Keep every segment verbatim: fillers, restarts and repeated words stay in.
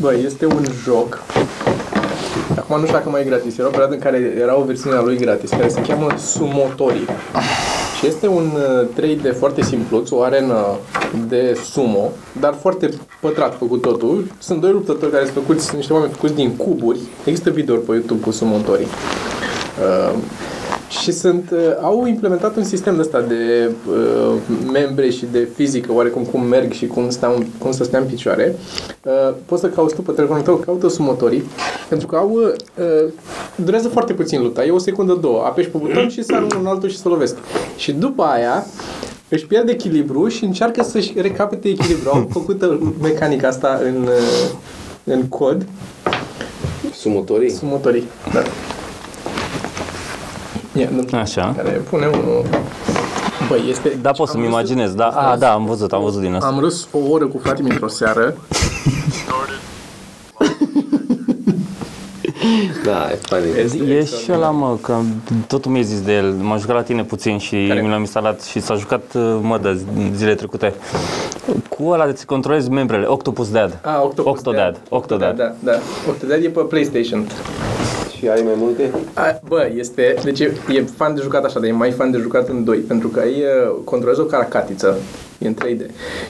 Bă, este un joc. Acum nu știu dacă mai e gratis. Era o perioadă în care era o versiune a lui gratis, care se cheamă Sumotori. Și este un trei D foarte simpluț, o arenă de sumo, dar foarte pătrat făcut totul. Sunt doi luptători care sunt făcuți, sunt niște oameni făcuți din cuburi. Există video pe YouTube cu Sumotori. Uh, și sunt, uh, au implementat un sistem de ăsta de uh, membre și de fizică, oarecum cum merg și cum, stau, cum să stea în picioare. Uh, poți să cauți tu pe telefonul tău, caută sumotorii, pentru că au, uh, durează foarte puțin lupta, e o secundă, două, apeși pe buton și sar unul în altul și se lovesc. Și după aia își pierde echilibru și încearcă să-și recapete echilibru. Au făcut mecanica asta în, uh, în cod. Sumotorii? Sumotorii, da. Yeah, așa. Care pune unul. Bă, este... Da, pot să-mi imaginez. Da, a, da, am văzut, am văzut din asta. Am râs o oră cu fratele într-o seară. Da, e funny. E și ăla, mă, că totul mi-ai zis de el. M-am jucat la tine puțin și care? Mi l-am instalat și s-a jucat, mă, de zile trecute. Cu ăla de-ți controlezi membrele, Octopus Dad. Ah, Octopus Octodad. Dad. Octodad, da, da. Octodad e pe PlayStation. Și ai mai multe? A, bă, este, deci e, e fan de jucat așa, dar e mai fan de jucat în doi, pentru că ai controlezi o caracatiță, e în trei D.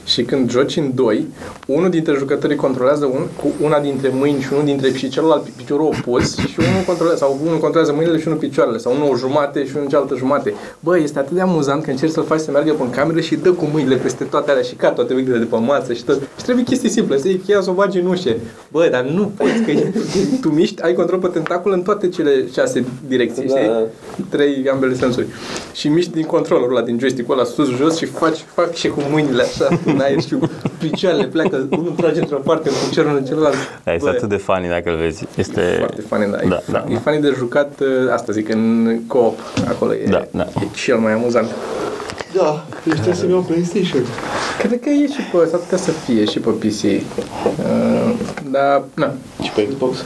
Și când joci în doi, unul dintre jucătorii controlează un, cu una dintre mâini și unul dintre și celălalt piciorul opus și unul controlează, sau unul controlează mâinile și unul picioarele, sau unul o jumate și unul cealaltă jumate. Bă, este atât de amuzant că încerci să-l faci să meargă pe cameră și dă cu mâinile peste toate alea și cad toate mâinile de pe masă și tot. Și trebuie chestii simple, să iei cheia, să o bagi în ușe. Bă, dar nu poți că tu miști, ai control pe tentacul în toate cele șase direcții, da, știi? Trei ambele sensuri. Și miști din controlul ăla, din joystick-ul ăla sus jos și faci fac și cu mâinile așa în aer și cu picioarele pleacă, unul trage într-o parte, cu piciorul în celălalt. Da, este atât de funny dacă îl vezi. Este e foarte funny, da. Da, e, da, e funny de jucat, asta zic, în co-op, acolo e, da, da, e cel mai amuzant. Da, deci trebuie să-mi iau PlayStation. Cred că e și pe, s-ar putea să fie și pe P C. Uh, dar, na. Și pe Xbox?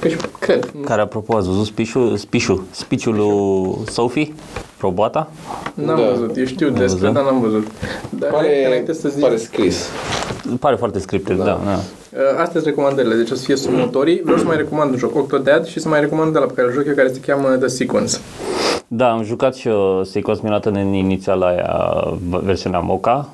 Cred. Cred. Care, apropo, ați văzut Spișu? Spișu. Spiciul lui Sofie? Roboata? N-am da. văzut. Eu știu despre, dar n-am văzut. Dar pare, să zic, pare scris. Pare foarte scripted, da. da, da. Astea sunt recomandările. Deci o să fie Sumotorii. Vreau să mai recomand un joc, Octodad, și să mai recomand de la pe care îl joc eu, care se cheamă The Sequence. Da, am jucat și eu Sequence, mi-a dat în inițial aia versiunea Mocha.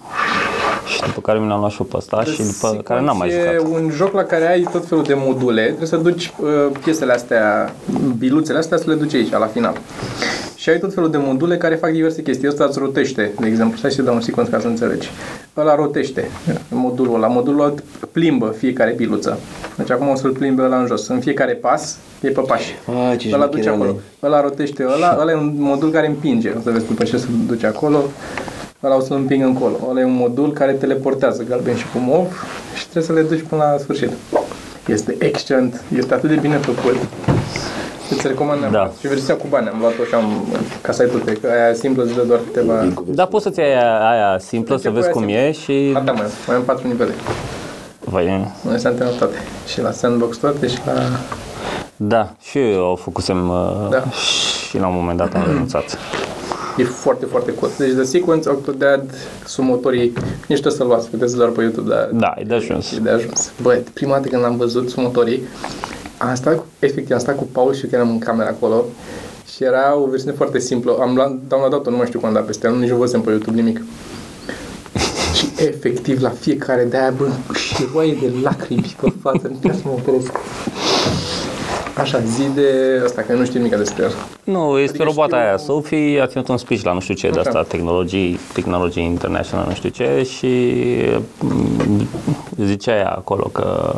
Și după care mi l-am luat și pe ăsta și după care n-am mai jucat. E un joc la care ai tot felul de module. Trebuie să duci uh, piesele astea, biluțele astea, să le duci aici, la final. Și ai tot felul de module care fac diverse chestii. Ăsta îți rotește, de exemplu. Stai să dau un secund ca să înțelegi. Ăla rotește modulul ăla. Modulul ăla plimbă fiecare biluță. Deci acum o să-l plimbe ăla în jos. În fiecare pas e pe pași. Ăla duce acolo. Ăla rotește ăla. Ăla e un modul care împinge. O să vezi după ce se duce acolo. Ăla o să îl împing încolo. Ăla e un modul care teleportează galben și cu mov și trebuie să le duci până la sfârșit. Este excelent. Este atât de bine făcut. Îți recomand da. Și versiunea cu bani. Am luat-o și am... Ca să ai toate. Că aia simplă îți dă doar câteva... Da, poți să-ți iei aia, aia simplă, să vezi cum simplă. E și... A, da, mai am. Mai am patru nivele. Vai. Noi s-am terminat toate. Și la sandbox toate și la... Da, și eu o făcusem da. Și la un moment dat am renunțat. E foarte, foarte cool. Deci The Sequence, Octodad, Sumotorii, nici tot să-l luați, puteți doar pe YouTube, dar... Da, e de ajuns. E de ajuns. Băi, prima dată când am văzut Sumotorii, am stat, efectiv, am stat cu Paul și chiar eram în camera acolo și era o versiune foarte simplă. Am luat, downloadat-o, nu mai știu cum am dat peste, nici nu văzem pe YouTube nimic. Și efectiv, la fiecare de-aia, bă, șiroaie de lacrimi pe față, nu să mă operesc. Așa, zi de asta, că nu știu nimic despre el. Nu, este adică robota știu... aia. Sofie a ținut un speech la nu știu ce okay. de asta, Technology, Technology International, nu știu ce, și zicea ea acolo că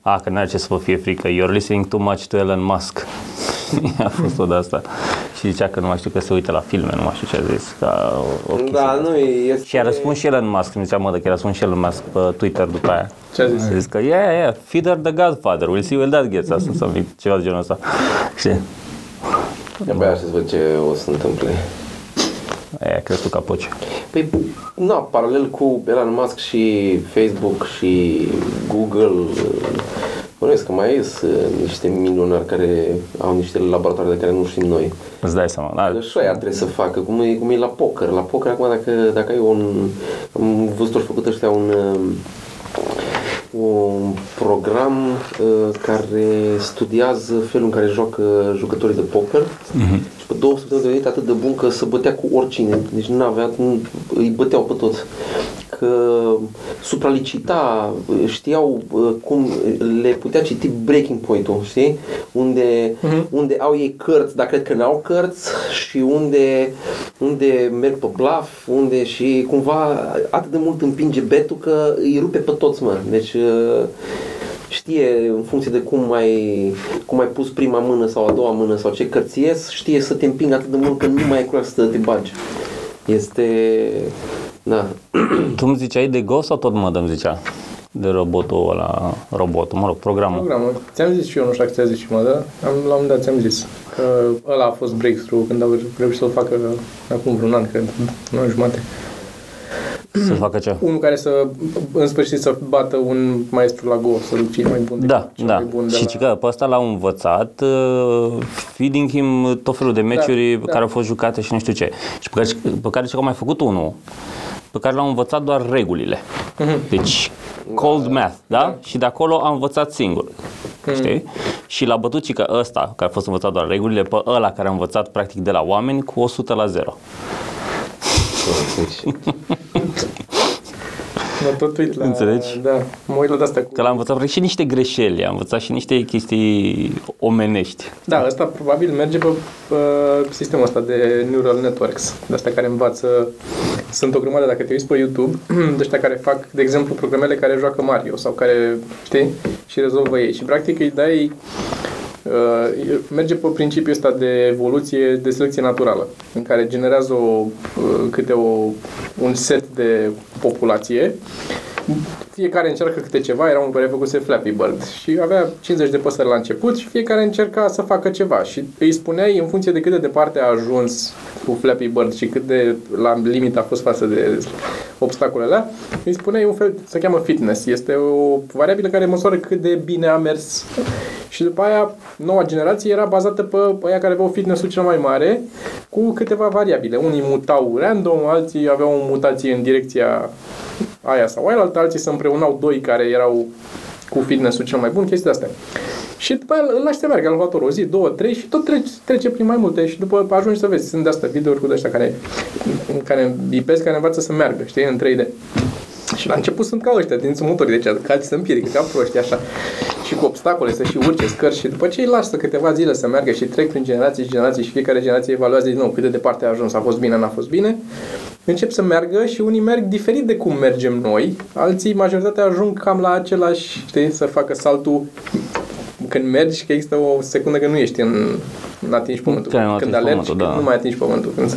a, că n-are ce să vă fie frică, you're listening too much to Elon Musk. A fost o de asta. Și zicea că nu mai știu, că se uită la filme, nu mai știu ce a zis. O da, nu este... Și a răspuns și Elon Musk, îmi zicea mă, că a răspuns și Elon Musk pe Twitter după aia. Ce a zis? A zis că, yeah, yeah, feeder the Godfather, we'll see when that gets us, sau ceva de genul ăsta. Știi? Abia aștept să văd ce o să întâmple. Aia, cred tu că apoci. Păi, na, paralel cu Elon Musk și Facebook și Google, bănuiesc că mai ies niște milionari care au niște laboratoare de care nu știm noi. Îți dai seama. Da. Așa aia trebuie să facă, cum e, cum e la poker. La poker acum, dacă, dacă ai un... Am văzut ori făcut ăștia un... un program uh, care studiază felul în care joacă jucătorii de poker. Mm-hmm. Și pe două săptămâni de venit atât de bun că se bătea cu oricine, deci n-avea, îi băteau pe toți. Că supralicita, știau cum le putea citi breaking point-ul, știi? Unde, uh-huh. unde au ei cărți, dar cred că n-au cărți, și unde, unde merg pe bluff, unde, și cumva atât de mult împinge betul că îi rupe pe toți, mă. Deci știe în funcție de cum ai, cum ai pus prima mână sau a doua mână sau ce cărți ies, știe să te împingă atât de mult că nu mai e curaj să te bagi. Este... Da. Tu îmi ziceai de Go sau tot mă zicea? De robotul ăla, robotul, mă rog, programul. Programul. Ți-am zis și eu, nu știu dacă ți-a zis și mă, da? Am, la un moment dat ți-am zis că ăla a fost breakthrough când au reușit să-l facă acum vreun an, cred, un an jumate. Să facă ce? Unul care să, în sfârșit, să bată un maestru la Go, să duc cei mai bun de da, cel da. mai bun de și la... că pe ăsta l-au învățat uh, feeding him tot felul de meciuri da, care da. au fost jucate și nu știu ce. Și pe care, pe care și-a mai făcut unul pe care l-au învățat doar regulile. Mm-hmm. Deci cold math, da? da? Și de acolo am învățat singur. Mm. Știi? Și l-a bătut și că ăsta care a fost învățat doar regulile pe ăla care a învățat practic de la oameni cu o sută la zero. Mă tot uit la... Înțelegi? Da, mă uit la de-astea cu... Că l-am învățat și niște greșeli, am învățat și niște chestii omenești. Da, ăsta probabil merge pe, pe sistemul ăsta de neural networks, de-astea care învață... Sunt o grămadă, dacă te uiți pe YouTube, de-astea care fac, de exemplu, programele care joacă Mario sau care, știi, și rezolvă ei. Și practic îi dai... Uh, merge pe principiul ăsta de evoluție, de selecție naturală, în care generează o, uh, câte o, un set de populație. Fiecare încearcă câte ceva, era unul care făcuse Flappy Bird și avea cincizeci de păsări la început și fiecare încerca să facă ceva și îi spuneai în funcție de cât de departe a ajuns cu Flappy Bird și cât de la limita a fost față de obstacolele, îi spuneai un fel, se cheamă fitness, este o variabilă care măsoară cât de bine a mers și după aia noua generație era bazată pe aia care aveau fitness-ul cel mai mare cu câteva variabile, unii mutau random, alții aveau o mutație în direcția aia sau aia, alții se împreunau doi care erau cu fitness-ul cel mai bun, chestii de-astea. Și după aia îl lași să meargă calculatorul, o zi, două, trei și tot trece, trece prin mai multe și după ajungi să vezi, sunt de-astea videouri cu de-astea care, care bipesc, care învață să meargă, știi, în trei D. Și la început sunt ca ăștia din Sumotori, deci calci să împiedică, ca proști, așa. Și cu obstacole, să și urce scări și după ce îi lași să câteva zile să meargă și trec prin generații și generații și fiecare generație evaluează din nou cât de departe a ajuns, a fost bine, n-a fost bine, încep să meargă și unii merg diferit de cum mergem noi, alții, majoritatea, ajung cam la același, știi, să facă saltul când mergi, că există o secundă că nu ești în, în atingi pământul, când, atingi când alergi, pământul, da. Când nu mai atingi pământul, când...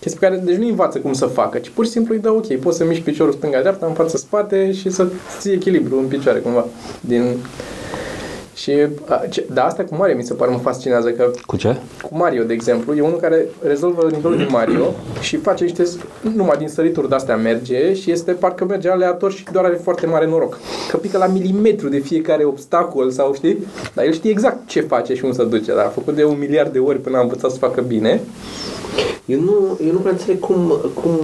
Pe care, deci nu învață cum să facă, ci pur și simplu îi dă ok, poți să miști piciorul stânga-dreapta, în față-spate și să ții echilibru în picioare cumva. Din... Și, a, ce, da, asta cu Mario mi se pare, mă fascinează că... Cu ce? Cu Mario, de exemplu, e unul care rezolvă nivelul din Mario și face niște, numai din sărituri de-astea merge și este, parcă merge aleator și doar are foarte mare noroc. Că pică la milimetru de fiecare obstacol sau știi, dar el știe exact ce face și unde se duce, dar a făcut de un miliard de ori până a învățat să facă bine. Eu nu, eu nu prea înțeleg cum, cum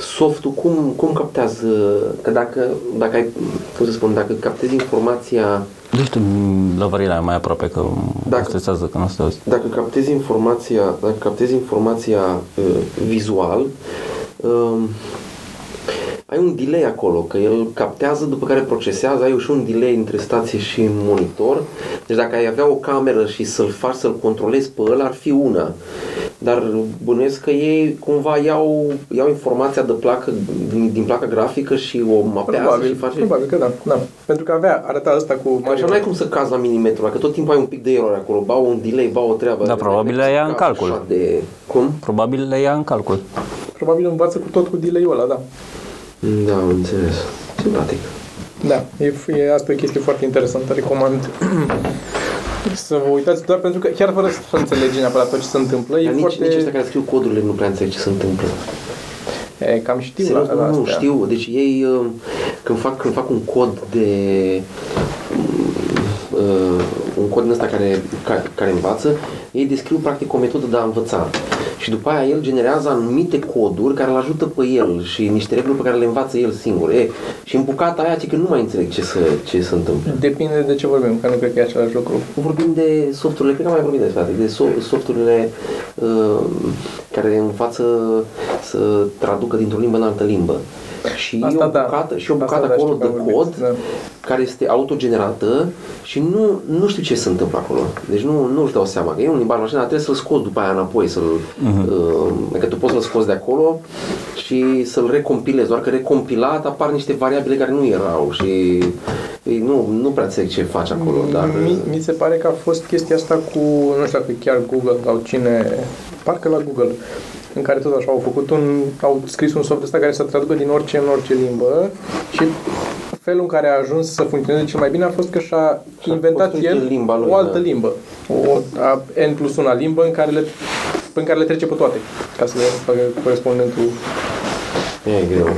softul, cum, cum captează, că dacă, dacă ai, cum să spun, dacă captezi informația... Du-te lăvările mai aproape, că dacă, mă stresează, că nu se auzi. Dacă captezi informația, dacă captezi informația uh, vizual, uh, ai un delay acolo, că el captează, după care procesează, ai și un delay între stație și monitor. Deci dacă ai avea o cameră și să-l faci, să-l controlezi pe ăla, ar fi una. Dar bănuiesc că ei cumva iau, iau informația de placă, din, din placa grafică și o mapează probabil, și face... Probabil că da, da. Pentru că avea arăta asta cu... Că așa nu ai cum să cazi la milimetru, dacă tot timpul ai un pic de eroare acolo, ba un delay, ba o treabă... Da, probabil le ia în calcul. De... Cum? Probabil le ia în calcul. Probabil învață cu tot cu delay-ul ăla, da. Da, am înțeles. Simpatic. Da, e, e, asta e o chestie foarte interesantă. Recomand să vă uitați doar pentru că chiar fără să înțelegi neapărat tot ce se întâmplă. E nici, foarte... nici ăștia care scriu codurile nu prea înțeleg ce se întâmplă. E, cam știu la asta. Nu, știu. Deci ei, când fac, când fac un cod de... uh, un cod din ăsta care, care, care învață, ei descriu practic o metodă de a învăța. Și după aia el generează anumite coduri care îl ajută pe el și niște reguli pe care le învață el singur. E, și în bucata aia că nu mai înțeleg ce se, ce se întâmplă. Depinde de ce vorbim, că nu cred că e același lucru. Vorbim de softurile, cred că mai vorbim de asta, de softurile uh, care învață să traducă dintr-o limbă în altă limbă. Și asta, o bucată, da. Și o bucată asta, acolo da, de cod da. Care este autogenerată și nu, nu știu ce se întâmplă acolo. Deci nu, nu își dau seama că e un limbar mașină, trebuie să-l scoți după aia înapoi, să-l, uh-huh. uh, că tu poți să-l scoți de acolo și să-l recompilezi, doar că recompilat apar niște variabile care nu erau și nu, nu prea înțeleg ce faci acolo. Dar... Mi, mi se pare că a fost chestia asta cu, nu știu dacă chiar Google sau cine, parcă la Google, în care tot așa au făcut un, au scris un soft ăsta care să traducă din orice în orice limbă și felul în care a ajuns să funcționeze cel mai bine a fost că și-a, și-a inventat el limba lui, o altă da. limbă, o a, N plus una limbă în care, le, în care le trece pe toate, ca să le facă corespondentul. E greu.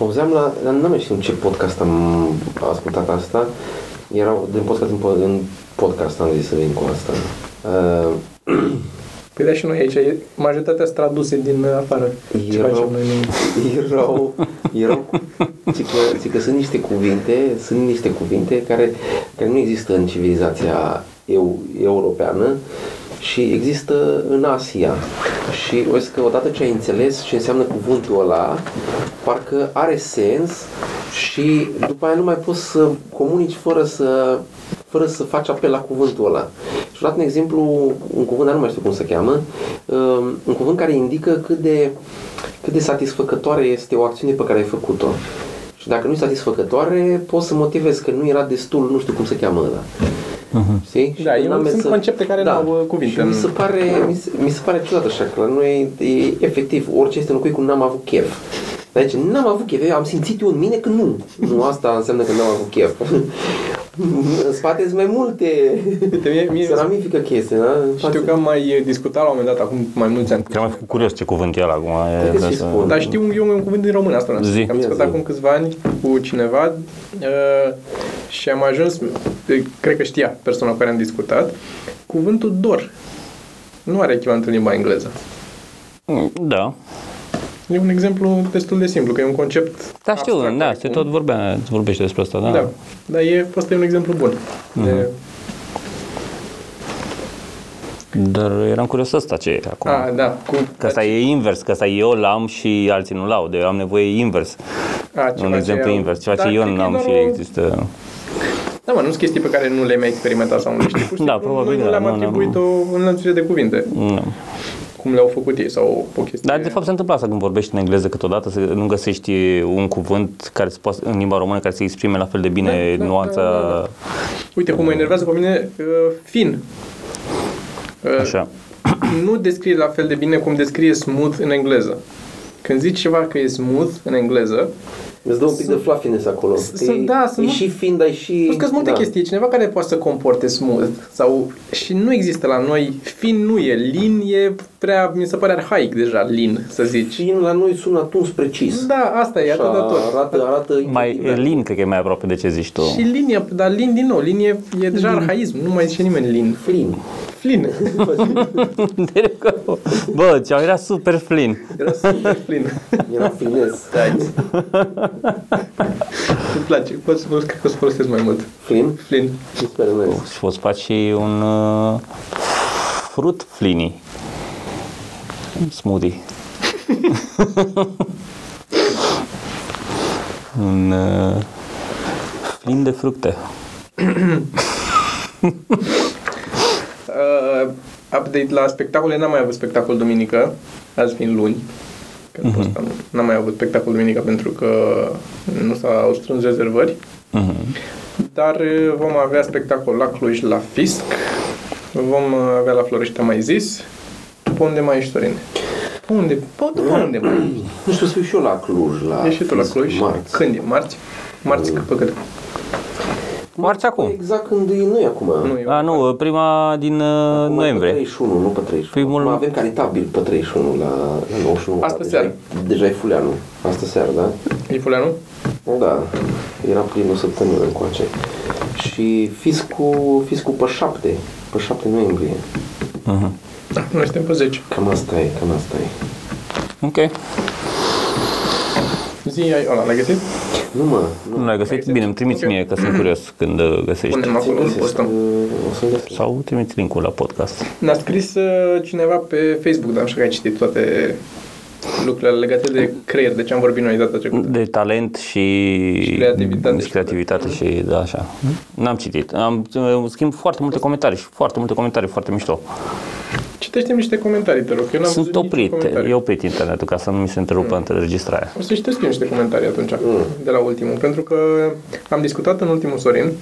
Auzeam la, la nu știu în ce podcast am ascultat asta, erau din podcast în, în podcast am zis să vin cu asta. Uh, Păi da și noi aici, majoritatea sunt traduse din afară. Erau, erau, erau, zic că, zic că sunt niște cuvinte, sunt niște cuvinte care, care nu există în civilizația eu, europeană și există în Asia. Și o zic că odată ce ai înțeles ce înseamnă cuvântul ăla, parcă are sens și după aia nu mai poți să comunici fără să... fără să faci apel la cuvântul ăla. Și-am dat un exemplu, un cuvânt, dar nu mai știu cum se cheamă, un cuvânt care indică cât de, cât de satisfăcătoare este o acțiune pe care ai făcut-o. Și dacă nu e satisfăcătoare, poți să motivezi că nu era destul, nu știu cum se cheamă ăla. Uh-huh. Da, eu sunt să... concepte care da. nu au cuvinte. Și mi se pare, mi se, mi se pare ciudat așa, că la noi e efectiv, orice este înlocuit cu n-am avut chef. Deci n-am avut chef, am simțit eu în mine că nu. Nu, asta înseamnă că n-am avut chef. În spate sunt mai multe, se ramifică chestii, da? Știu că am mai discutat la un moment dat, acum mai mulți ani. Chiar mai fiu curios ce cuvânt e ăla acum. E, să... Dar știu eu un cuvânt din română, asta am zis. Am discutat acum câțiva ani cu cineva uh, și am ajuns, cred că știa persoana cu care am discutat, cuvântul dor. Nu are echivalent în limba engleză. Da. E un exemplu destul de simplu, că e un concept... Da, știu, abstract, da, se tot vorbea, vorbește despre asta, da. Da, dar e, asta e un exemplu bun. Uh-huh. De... Dar eram curios ăsta ce e acum. Ah, da. Cu... Că asta e invers, că asta eu l-am și alții nu l-au, de eu am nevoie invers. A, un exemplu invers, ceva da, ce eu nu am și există... Da, mă, nu sunt chestii pe care nu le-ai mai experimentat sau nu le știi, pur și da, simplu, probabil, nu, nu le-am da, atribuit nu, nu. o înlănțuire de cuvinte. Nu. Cum le-au făcut ei sau o chestie. Dar de fapt se întâmplă asta când vorbești în engleză câteodată, să nu găsești un cuvânt care se poate, în limba română care să exprime la fel de bine da, nuanța. Da, da, da. Uite cum mă enervează pe mine uh, fin. Uh, Așa. Nu descrie la fel de bine cum descrie smooth în engleză. Când zici ceva că e smooth în engleză, îți dă un pic de fluffiness acolo. E și fin, dar e și... Plus că sunt multe chestii. Cineva care poate să comporte smooth sau... Și nu există la noi. Fin nu e. Lean e prea... Mi se pare arhaic deja, lean, să zici. Fin la noi sună atunci precis. Da, asta e, atât de tot. Mai lean, cred că e mai aproape de ce zici tu. Și lean, dar lean din nou. Lean e deja arhaism. Nu mai zice nimeni lean. Flin. Flin. Bă, ce era super flin. Era super flin. Era finez. Îmi place, poți că să folosesc mai mult. Flin? Flin. Și poți face și un uh, fruct flini. Smoothie. Un uh, flin de fructe. uh, update la spectacole. N-am mai avut spectacol duminică. Azi fiind luni. Că uh-huh. N-am mai avut spectacol duminica pentru că nu s-au strâns rezervări. Uh-huh. Dar vom avea spectacol la Cluj, la Fisc. Vom avea la Florești, am mai zis. După unde mai ești, Sorin? Unde? După uh-huh. unde mai ești? Nu știu, să fiu și eu la Cluj. La ești și tu la Cluj? Marți. Când e? Marți? Marți, uh-huh. Păcătă. Marți acum. Exact când e noi acum. Nu, a, nu, prima din acum noiembrie. treizeci și unu, nu pe treizeci și unu. Primul... Acum avem caritabil pe treizeci și unu la, la nouăzeci și nouă. Asta deja seară. E, deja e Fuleanu. Asta seară, da? E Fuleanu? Da. Era primul săptămână încoace. Și și Fiscul, Fiscul pe șapte, pe șapte noiembrie. Uh-huh. Da, noi suntem pe zece. Cam asta e, cam asta e. Ok. Zi, ai ăla, l-ai găsit? Nu mă, nu, nu l-ai găsit? L-ai găsit? Bine, îmi trimiți okay. mie, că sunt curios când găsești. Punem acolo, îl postăm. Sau trimiți link-ul la podcast. Ne-a scris cineva pe Facebook, dar nu știu că ai citit toate lucrurile legate de creier, de ce am vorbit noi data trecută. De talent și, și creativitate, și, creativitate și, și da, așa. N-am citit. Am schimb foarte multe comentarii și foarte multe comentarii, foarte mișto. Citește-mi niște comentarii, te rog. Eu n-am Sunt oprit. E oprit internetul ca să nu mi se întrerupă mm. înregistrarea. O să citesc eu niște comentarii atunci, mm. de la ultimul, pentru că am discutat în ultimul Sorin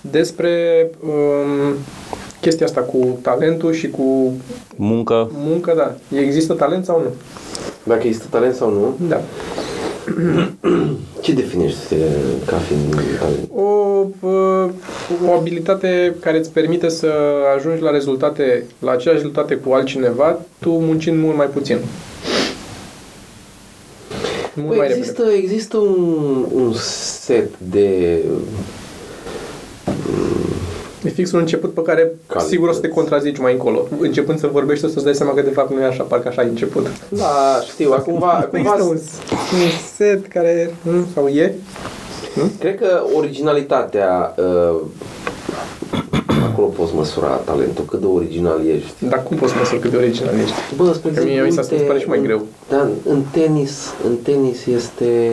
despre um, chestia asta cu talentul și cu muncă. Muncă, da. Există talent sau nu? Dacă există talent sau nu? Da. Ce definești ca fiind talent? O, o abilitate care îți permite să ajungi la rezultate, la aceleași rezultate cu altcineva, tu muncind mult mai puțin. Mult păi mai există, există un, un set de... E fix un început pe care calități. Sigur o să te contrazici mai încolo. Începând să vorbești, o să-ți dai seama că de fapt nu e așa, parcă așa ai început. Da, știu, acum va... Există un set care... Sau e? Cred că originalitatea... Acolo poți măsura talentul, cât de original ești. Dar cum poți măsura cât de original ești? Bă, spre că mie mi s-a spus pare și mai greu. Dar în tenis, în tenis este...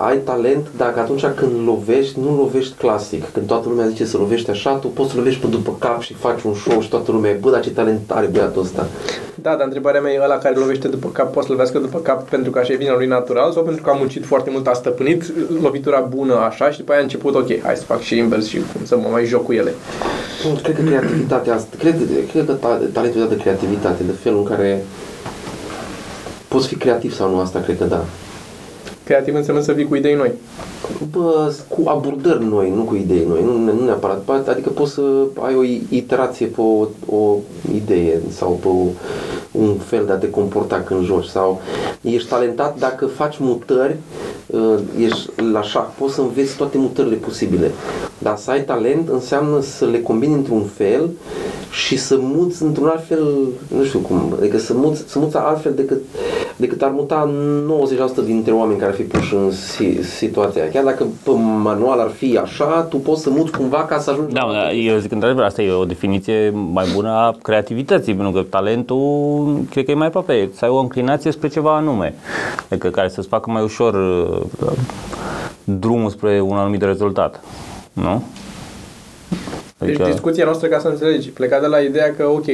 Ai talent dacă atunci când lovești, nu lovești clasic. Când toată lumea zice să lovești așa, tu poți să lovești pe după cap și faci un show și toată lumea e, bă, dar ce talent are băiatul ăsta. Da, dar întrebarea mea e ăla care lovește după cap, poate să lovească după cap pentru că așa e vina lui natural sau pentru că a muncit foarte mult, a stăpânit lovitura bună așa și după aia a început, ok, hai să fac și invers și cum să mă mai joc cu ele. Nu, cred că creativitatea asta, cred, cred că talentul ăsta de creativitate, de felul în care poți fi creativ sau nu, asta cred că da. Creativ înseamnă să vii cu idei noi. Bă, cu abordări noi, nu cu idei noi, nu, nu neapărat. Adică poți să ai o iterație pe o, o idee sau pe un fel de a te comporta când joci. Sau ești talentat dacă faci mutări, ești la șah, poți să înveți toate mutările posibile. Dar să ai talent înseamnă să le combini într-un fel și să muți într-un alt fel, nu știu cum, adică să muți, să muți altfel decât, decât ar muta nouăzeci la sută dintre oameni care ar fi puși în situația. Chiar dacă pe manual ar fi așa, tu poți să muți cumva ca să ajungi... Da, da, eu zic într-adevăr, asta e o definiție mai bună a creativității, pentru că talentul cred că e mai aproape, să ai o înclinație spre ceva anume, adică care să-ți facă mai ușor drumul spre un anumit rezultat, nu? Adică... Deci discuția noastră, ca să înțelegi, pleca de la ideea că, ok,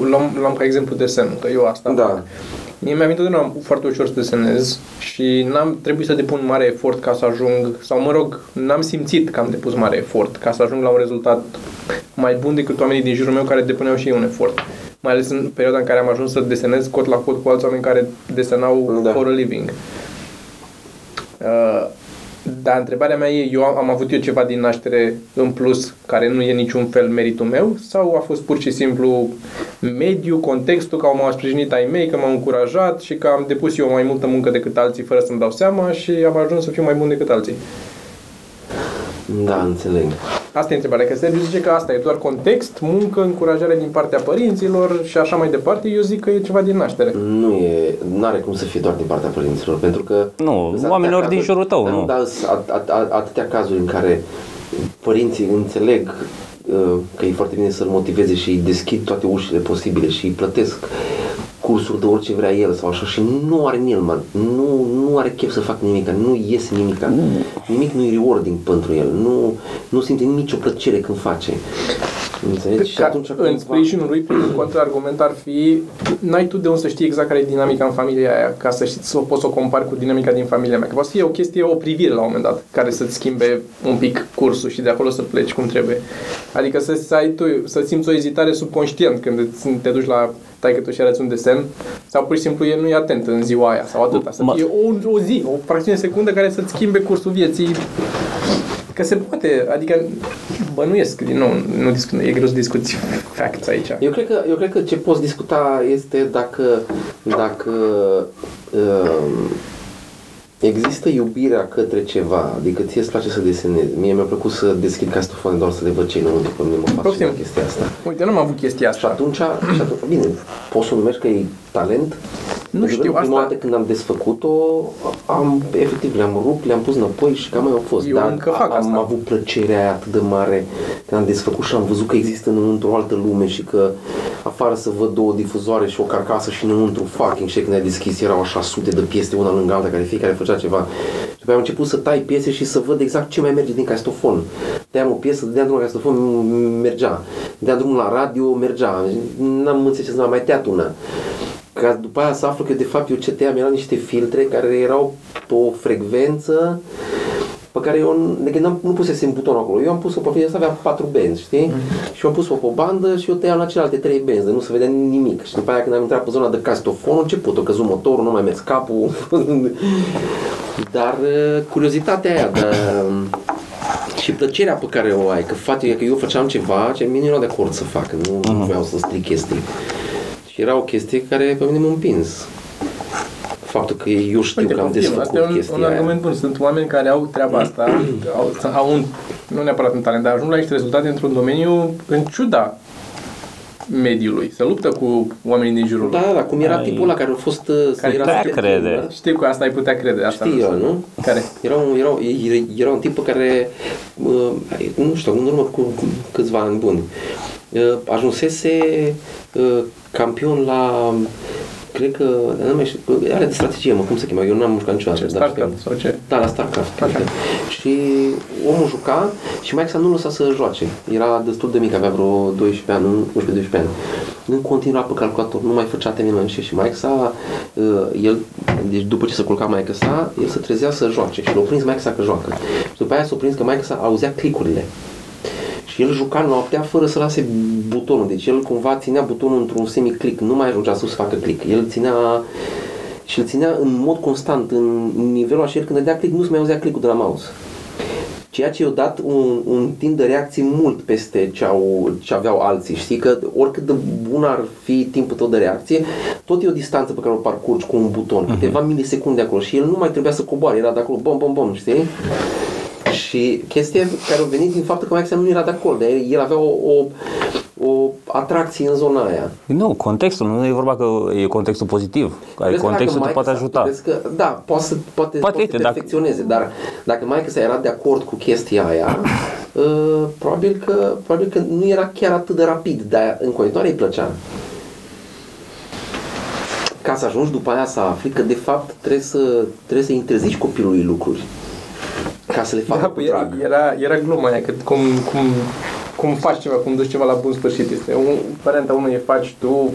luăm, luăm ca exemplu desenul, că eu asta da. fac. Mie mi-a venit întotdeauna foarte ușor să desenez și n-am trebuit să depun mare efort ca să ajung, sau mă rog, n-am simțit că am depus mare efort ca să ajung la un rezultat mai bun decât oamenii din jurul meu care depuneau și ei un efort. Mai ales în perioada în care am ajuns să desenez cot la cot cu alți oameni care desenau da. for a living. Uh, Dar întrebarea mea e, eu am, am avut eu ceva din naștere în plus care nu e niciun fel meritul meu sau a fost pur și simplu mediu, contextul, că m-au sprijinit ai mei, că m-au încurajat și că am depus eu mai multă muncă decât alții fără să-mi dau seama și am ajuns să fiu mai bun decât alții? Da, înțeleg. Asta e întrebarea, că Sergiu zice că asta e doar context, muncă, încurajare din partea părinților și așa mai departe. Eu zic că e ceva din naștere. Nu e, n-are cum să fie doar din partea părinților, pentru că... Nu, oamenilor din jurul tău, nu? Dar atâtea cazuri în care părinții înțeleg că e foarte bine să-l motiveze și îi deschid toate ușile posibile și îi plătesc cursuri de orice vrea el sau așa și nu are el, man. Nu, nu are chef să fac nimic, nu iese nimic, nimic nu e rewarding pentru el, nu, nu simte nicio plăcere când face. Înțelegi? Și atunci în sprijinul lui, primul contraargument ar fi, n-ai tu de unde să știi exact care e dinamica în familia aia, ca să știi, să o poți să o compari cu dinamica din familia mea, că poate să fie o chestie, o privire la un moment dat, care să-ți schimbe un pic cursul și de acolo să pleci cum trebuie. Adică să, să, ai tu, să simți o ezitare subconștient când te duci la taică-tu și arăți un desen, sau pur și simplu el nu e atent în ziua aia, sau atâta, să fie o, o zi, o fracțiune secundă care să-ți schimbe cursul vieții. Că se poate, adică bănuiesc, din nou, nu discut, e greu să discuți facts aici. Eu cred că, eu cred că ce poți discuta este dacă, dacă uh, Există iubirea către ceva, adică ție îți place să desenezi. Mie mi-a plăcut să deschid castofoane doar să le văd ce e înăuntru, pe mine mă fascină chestia asta. Uite, nu am avut chestia asta. Și atunci, și atunci bine, poți să numești că e talent? Nu știu, prima asta... Prima dată când am desfăcut-o, am, efectiv, le-am rupt, le-am pus înapoi și cam mai au fost. Eu dar încă fac am asta. Avut plăcerea atât de mare că am desfăcut și am văzut că există înăuntru o altă lume și că afară să văd două difuzoare și o carcasă și înăuntru fucking și când ai deschis erau așa sute de piese una lângă alta care fiecare făcea ceva. Și apoi am început să tai piese și să văd exact ce mai merge din castofon. Dădeam o piesă, dădeam drumul la castofon, mergea. Dădeam drumul la radio, mergea. N-am înțeles să n-am mai tăiat una. Ca după aia să aflu că de fapt eu ce tăiam erau niște filtre care erau pe o frecvență pe care eu nu, nu pusesem butonul acolo. Eu am pus-o pe frecvență, avea patru benzi, știi? Mm-hmm. Și eu am pus-o pe o bandă și eu tăiam la celelalte trei benzi, nu se vedea nimic. Și după aia când am intrat pe zona de castofon, a început, a căzut motorul, nu mai mers capul. Dar curiozitatea aia, dar... Și plăcerea pe care o ai, că faptul că eu făceam ceva ce mine nu era de acord să fac, nu mm-hmm. vreau să stric chestii. Și era o chestie care pe mine m-a împins. Faptul că eu știu Uite, că am desfăcut chestia aia. Asta e un argument bun. Sunt oameni care au treaba asta, au, au un, nu neapărat un talent, dar ajung la niște rezultate într-un domeniu în ciuda mediului. Se luptă cu oamenii din jurul lui. Da, da, cum era ai... tipul ăla care a fost... Care era putea crede. Da? Știi că asta ai putea crede. Asta știi eu, nu? Care? Era un, era, era un tip pe care, nu știu, în urmă cu câțiva ani buni, ajunsese campion la, cred că, nu mai știu, are de strategie, mă, cum se chema, eu n-am jucat niciodată. Star Cup sau ce? Da, la Star Cup. Și omul juca și maica nu lăsa să joace. Era destul de mic, avea vreo doisprezece ani, unsprezece doisprezece ani. Nu continua pe calculator, nu mai făcea termen și și maica, el, deci după ce se culca maica sa, el se trezea să joace și l-a prins maica sa că joacă. Și după aia s-a prins că maica sa auzea clicurile. Și el juca noaptea fără să lase butonul, deci el cumva ținea butonul într-un semiclic, nu mai ajungea sus să facă click. El ținea și îl ținea în mod constant în nivelul așa, el când dădea click nu se mai auzea click-ul de la mouse. Ceea ce i-a dat un, un timp de reacții mult peste ce, au, ce aveau alții, știi? Că oricât de bun ar fi timpul tău de reacție, tot e o distanță pe care o parcurgi cu un buton, câteva milisecunde acolo și el nu mai trebuia să coboare, era de acolo, bom, bom, bom, știi? Și chestia care a venit din faptul că Max nu era de acord, dar el avea o, o, o atracție în zona aia. Nu, contextul, nu e vorba că e contextul pozitiv, crezi contextul te poate ajuta. Că, da, poate să poate, poate, poate te perfecționeze, dacă... dar dacă Max era de acord cu chestia aia, uh, probabil, că, probabil că nu era chiar atât de rapid, dar în continuare îi plăcea. Ca să ajungi după aia să afli că de fapt trebuie să, trebuie să interzici copilului lucruri. Ca să le facă da, cu drag. Era, era gluma aia, că cum, cum, cum faci ceva, cum duci ceva la bun sfârșit. Este un, varianta unu e faci tu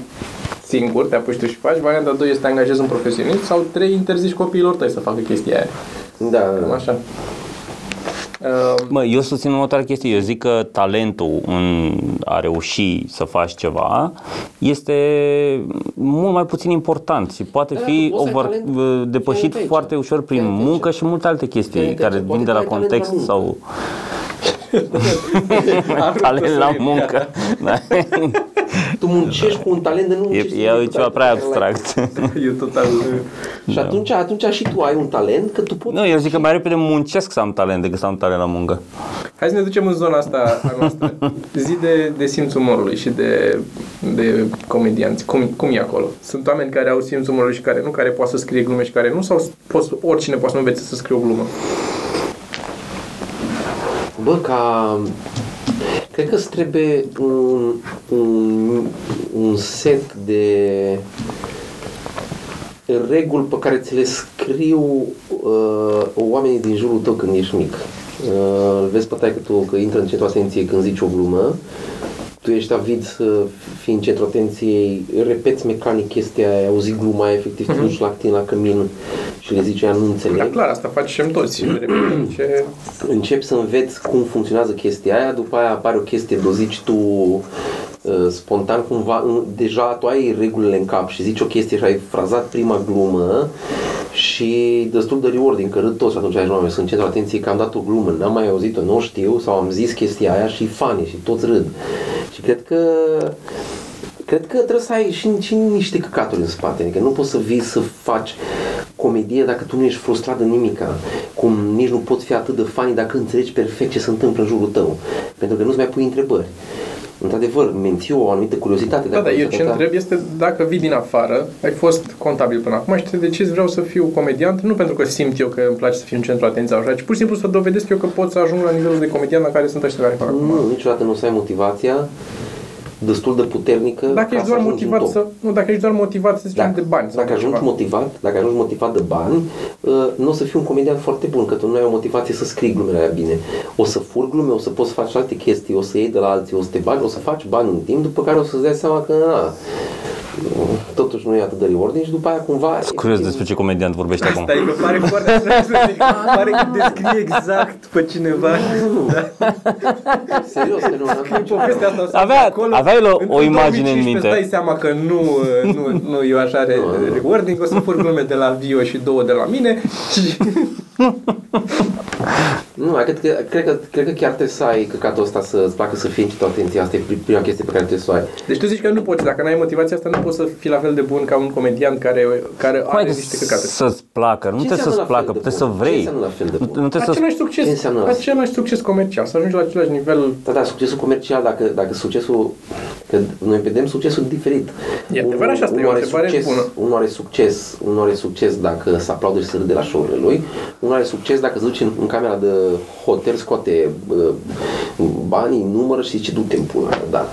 singur, te apuci tu și faci, varianta doi este angajezi un profesionist sau trei interzici copiilor tăi să facă chestia aia. Da, da. Așa. Uh, Mă, eu susțin următoarea chestie. Eu zic că talentul în a reuși să faci ceva este mult mai puțin important și poate da, fi over, depășit foarte ușor prin te-ai muncă te-ai și multe alte chestii te-ai care vin de la context la sau talent la muncă. Tu muncești cu un talent de nu muncești. E, e ceva prea abstract. E total. Și atunci, atunci și tu ai un talent că tu poți. Nu, eu zic că mai repede muncesc să am talent decât să am talent la muncă. Hai să ne ducem în zona asta a noastră. Zi de, de simțul umorului și de, de comedianți. Cum, cum e acolo? Sunt oameni care au simțul umorului și care nu, care poate să scrie glume și care nu, sau poți, oricine poate să învețe să scrie o glumă? Bă, ca... Cred că îți trebuie un, un, un set de reguli pe care ți le scriu uh, oamenii din jurul tău când ești mic. Uh, îl vezi pe taică tu că intră în centrul atenției când zici o glumă, tu ești avid să fii în centrul atenției, repeți mecanic chestia aia, auzi gluma efectiv, mm-hmm. te duci la tine la cămin și le zici aia nu înțeleg. Da, clar, asta facem toți. ce... Începi să înveți cum funcționează chestia aia, după aia apare o chestie, o zici tu uh, spontan cumva, în, deja tu ai regulile în cap și zici o chestie și ai frazat prima glumă și destul de rewarding, că râd toți atunci aici, oameni, sunt centrul atenției că am dat o glumă, n-am mai auzit-o, nu știu, sau am zis chestia aia și funny și toți râd. Și cred că, cred că trebuie să ai și, și niște căcaturi în spate, adică nu poți să vii să faci comedie dacă tu nu ești frustrat de nimica, cum nici nu poți fi atât de funny dacă înțelegi perfect ce se întâmplă în jurul tău, pentru că nu-ți mai pui întrebări. Într-adevăr, menții o anumită curiozitate. Da, da, eu ce întreb este dacă vii din afară, ai fost contabil până acum și te decizi vreau să fiu comediant, nu pentru că simt eu că îmi place să fiu în centru atenției, așa, ci pur și simplu să dovedesc eu că pot să ajung la nivelul de comedian la care sunt ăștia care fac acum. Nu, niciodată nu o să ai motivația destul de puternică. Dacă ești doar motivat să, nu, dacă ești doar motivat să zicem de bani, dacă ajungi motivat, dacă ajungi motivat de bani, nu o să fii un comedian foarte bun, că tu nu ai o motivație să scrii glumele alea bine. O să furi glume, o să poți să faci alte chestii, o să iei de la alții, o să te bagi, o să faci bani în timp, după care o să-ți dai seama că na, totuși nu e atât de rewarding și după aia cumva... Sunt curios despre ce comediant vorbești acum. Stai că pare foarte exotic, pare că descrie exact pe cineva. Da. Serios că nu am povestea asta. Avea, aveai o, o imagine în minte. Îți dai seama că nu, nu, nu e așa rewarding, o să fur glume de la Vio și două de la mine și... Nu, cred că, cred, că, cred că chiar trebuie să ai căcatul ăsta să-ți placă să fii în centru atenției. Asta e prima chestie pe care trebuie să o ai. Deci tu zici că nu poți, dacă n-ai motivația asta, nu poți să fii la fel de bun ca un comedian care, care are niște căcate. Să-ți placă, nu trebuie să-ți placă, trebuie să vrei. Același succes, același succes comercial, să ajungi la același nivel. Da, da, succesul comercial, dacă, dacă succesul, că noi vedem succesul diferit. E adevărat și asta, e o întrebare bună. Unul are succes, unul are succes dacă se aplaudă și se râde la show-urile lui, unul are succes dacă se duce în, în camera de hotel, scoate banii, numără și zice du-te-n pula, da.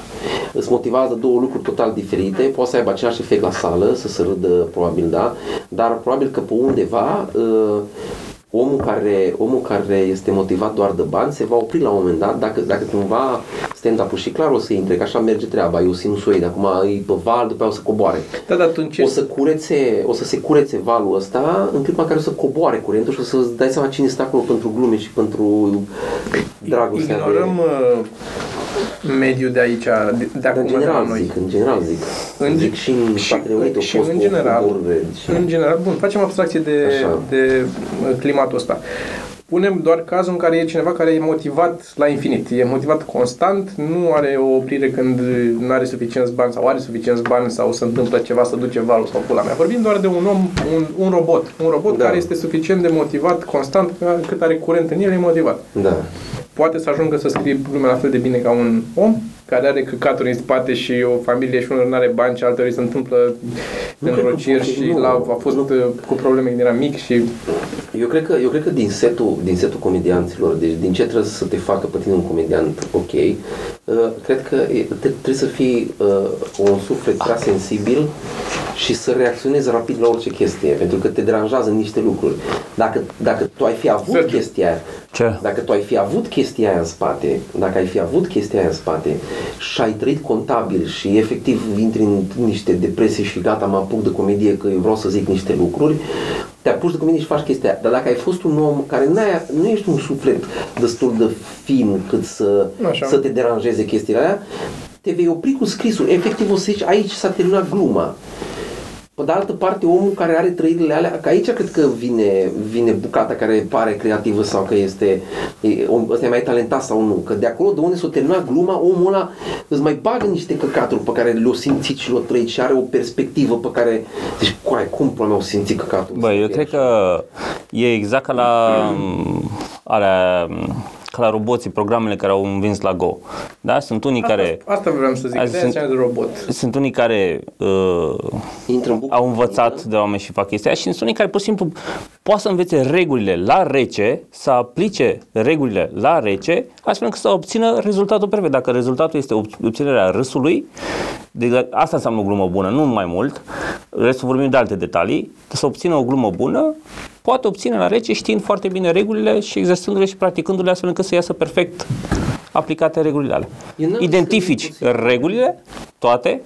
Îți motivează două lucruri total diferite, poate să aibă același efect la sală, să se râdă, probabil, da, dar probabil că pe undeva omul care, omul care este motivat doar de bani se va opri la un moment dat, dacă, dacă cumva stand-up-ul și clar o să intre, că așa merge treaba, eu sinusoid, acum e pe val, după aia o să coboare. Da, da, atunci... o, să curețe, o să se curețe valul ăsta în clipa în care o să coboare curentul și o să-ți dai seama cine este acolo pentru glume și pentru dragostea. Ignorăm de... mediul de aici, de, de acum în general noi. Zic, în general zic, în zic și în Statele Unite și în general, în general, bun, facem abstracție de, de climatul ăsta. Punem doar cazul în care e cineva care e motivat la infinit, e motivat constant, nu are o oprire când nu are suficient bani sau are suficient bani sau se întâmplă ceva, să duce valul sau pula mea. Vorbim doar de un om, un, un robot, un robot da. Care este suficient de motivat constant, cât are curent în el, e motivat. Da. Poate să ajungă să scrie lumea la fel de bine ca un om care are căcaturi în spate și o familie și unul nu are bani și altor se întâmplă nenorociri și nu, la, a fost nu. Cu probleme când era mic și... Eu cred că, eu cred că din, setul, din setul comedianților, deci din ce trebuie să te facă pe tine un comediant ok, uh, cred că e, trebuie să fii uh, un suflet prea sensibil și să reacționezi rapid la orice chestie, pentru că te deranjează niște lucruri. Dacă, dacă tu ai fi avut Sergiu. chestia aia, Ce? Dacă tu ai fi avut chestia aia în spate, dacă ai fi avut chestia aia în spate și ai trăit contabil și efectiv intri în niște depresii și gata, mă apuc de comedie că eu vreau să zic niște lucruri, te apuci de comedie și faci chestia aia. Dar dacă ai fost un om care nu ești un suflet destul de fin cât să, să te deranjeze chestiile aia, te vei opri cu scrisul. Efectiv o să zici aici s-a terminat gluma. Pe de altă parte, omul care are trăirile alea, că aici cred că vine, vine bucata care pare creativă sau că este e, om, ăsta e mai talentat sau nu, că de acolo de unde s-o termina gluma, omul ăla îți mai bagă niște căcaturi pe care le-o simțit și le-o trăit și are o perspectivă pe care zici, coai, cum până mi-au simțit căcatul? Bă, eu cred că e exact ca la alea... ca la roboții, programele care au învins la Go. Da? Sunt unii asta, care... Asta vreau să zic, azi, sunt, de robot. Sunt unii care uh, în au învățat intră. de oameni și fac chestia aia și sunt unii care pur și simplu poate să învețe regulile la rece, să aplice regulile la rece, astfel încât să obțină rezultatul perfect. Dacă rezultatul este obținerea râsului, de, asta înseamnă o glumă bună, nu mai mult, restul vorbim de alte detalii, să obțină o glumă bună, poate obține la rece știind foarte bine regulile și exersându-le și practicându-le astfel încât să iasă perfect aplicate regulile alea. Identifici regulile, toate,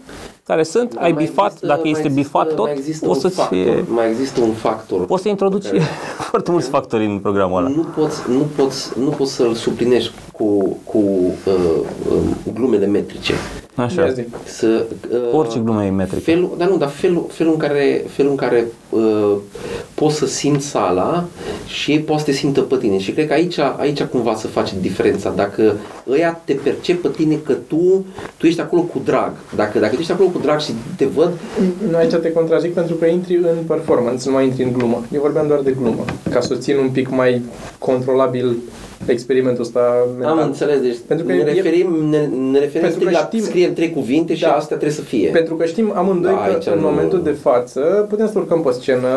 care sunt, da, ai bifat, există, dacă este există, bifat tot, o să-ți factor, fie... Mai există un factor. Poți să introduci care... foarte mulți factori în programul ăla. Nu poți, nu poți, nu poți să-l suplinești cu, cu uh, glumele metrice. Așa. Să, uh, Orice glume e metrică. Felul, dar nu, dar felul, felul în care, felul în care uh, poți să simți sala și ei poate să te simtă pe tine. Și cred că aici, aici cumva să face diferența. Dacă ăia te percep pe tine că tu, tu ești acolo cu drag. Dacă, dacă tu ești acolo cu drag și te văd... Nu, aici te contrazic pentru că intri în performance, nu mai intri în glumă. Eu vorbeam doar de glumă. Ca să țin un pic mai controlabil experimentul ăsta mental. Am înțeles, deci pentru că ne referim, ne, ne referim că la știm, scriem trei cuvinte și da, astea trebuie să fie. Pentru că știm amândoi da, că în nu... momentul de față putem să urcăm pe scenă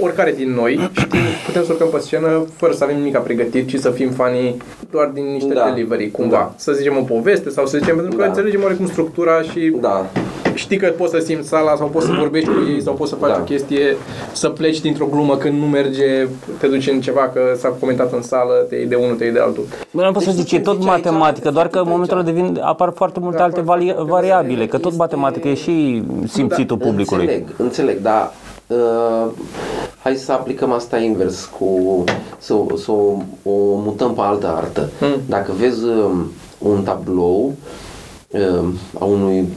oricare din noi, știm, putem să urcăm pe scenă fără să avem nimic pregătit, ci să fim fanii doar din niște da. delivery, cumva. Da. Să zicem o poveste sau să zicem, pentru că da. înțelegem oarecum structura și... Da. Știi că poți să simți sala sau poți să vorbești cu ei sau poți să faci da. o chestie, să pleci dintr-o glumă când nu merge, te duci în ceva că s-a comentat în sală, te iei de unul, te iei de altul. Bă, nu pot să zic, e tot matematică, doar că în momentul ăla devin, apar foarte multe alte variabile, că tot matematică e și simțitul publicului. Înțeleg, înțeleg, dar Uh, hai să aplicăm asta invers, cu să, să o, o mutăm pe altă artă. Mm. Dacă vezi um, un tablou um, a unui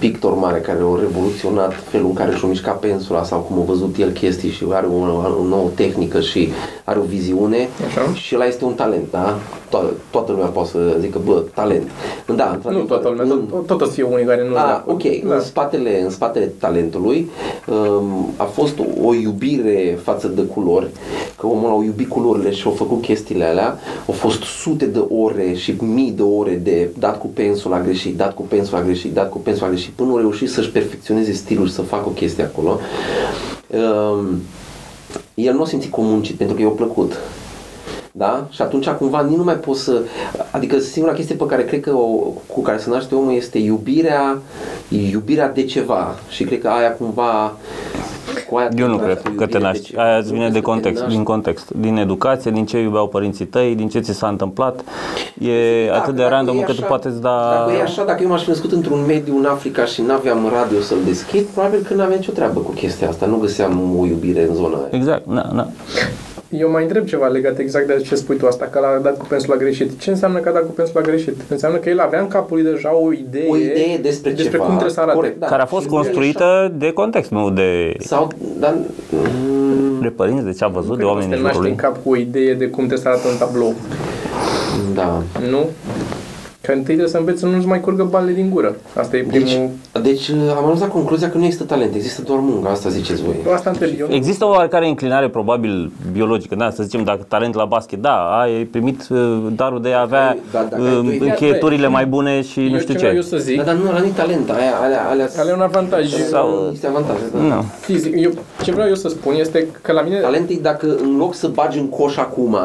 pictor mare care a revoluționat felul în care și-o mișca pensula sau cum a văzut el chestii și are o, o nouă tehnică și are o viziune, așa, și ăla este un talent, da? To- toată lumea poate să zică, bă, talent. Da, nu toată lumea, în... tot o să fie unii care nu... A, ok, da. în, spatele, în spatele talentului um, a fost o, o iubire față de culori, că omul a iubit culorile și au făcut chestiile alea, au fost sute de ore și mii de ore de dat cu pensula greșit, dat cu pensula greșit, dat cu pensula greșit, până au reușit să-și perfecționeze stilul și să facă o chestie acolo. Um, el nu a simțit că a muncit, pentru că i-a plăcut. Da? Și atunci cumva nici nu mai poți să... Adică singura chestie pe care cred că o, cu care se naște omul este iubirea, iubirea de ceva. Și cred că aia cumva... Cu aia eu nu cred că te naști. Aia îți vine de context, din context. Din educație, din ce iubeau părinții tăi, din ce ți s-a întâmplat. E dacă, atât de random că tu poate-ți da... Dacă e așa, dacă eu m-aș fi născut într-un mediu în Africa și n-aveam radio să-l deschid, probabil că n-aveam nicio treabă cu chestia asta. Nu găseam o iubire în zona aia. Exact, na, na. Eu mai întreb ceva legat exact de ce spui tu asta, că l-a dat cu pensula greșit. Ce înseamnă că a dat cu pensula greșit? Înseamnă că el avea în capul lui deja o idee, o idee despre, despre ceva, cum trebuie să arate. Corect, da. Care a fost și construită de context, nu de... Sau, dar... De părinți, de ce a văzut, de oameni în jurul lui. Cred că te naști în cap cu o idee de cum trebuie să arate un tablou. Da. Nu? Că întâi trebuie să înveți să nu-ți mai curgă balele din gură. Asta e primul... Deci, deci am ajuns la concluzia că nu există talent, există doar muncă, asta ziceți voi. Asta întreb. Există o oarecare inclinare, probabil, biologică, da? Să zicem, dacă talent la basket, da, ai primit darul de a avea da, încheieturile mai bune și eu nu știu ce. Eu să zic... Da, dar nu, ăla nu-i talent, alea, alea, alea, alea un avantaj. Sau... Este avantaj, da. Nu. Fizic, eu, ce vreau eu să spun este că la mine... Talentul e dacă în loc să bagi în coș acum,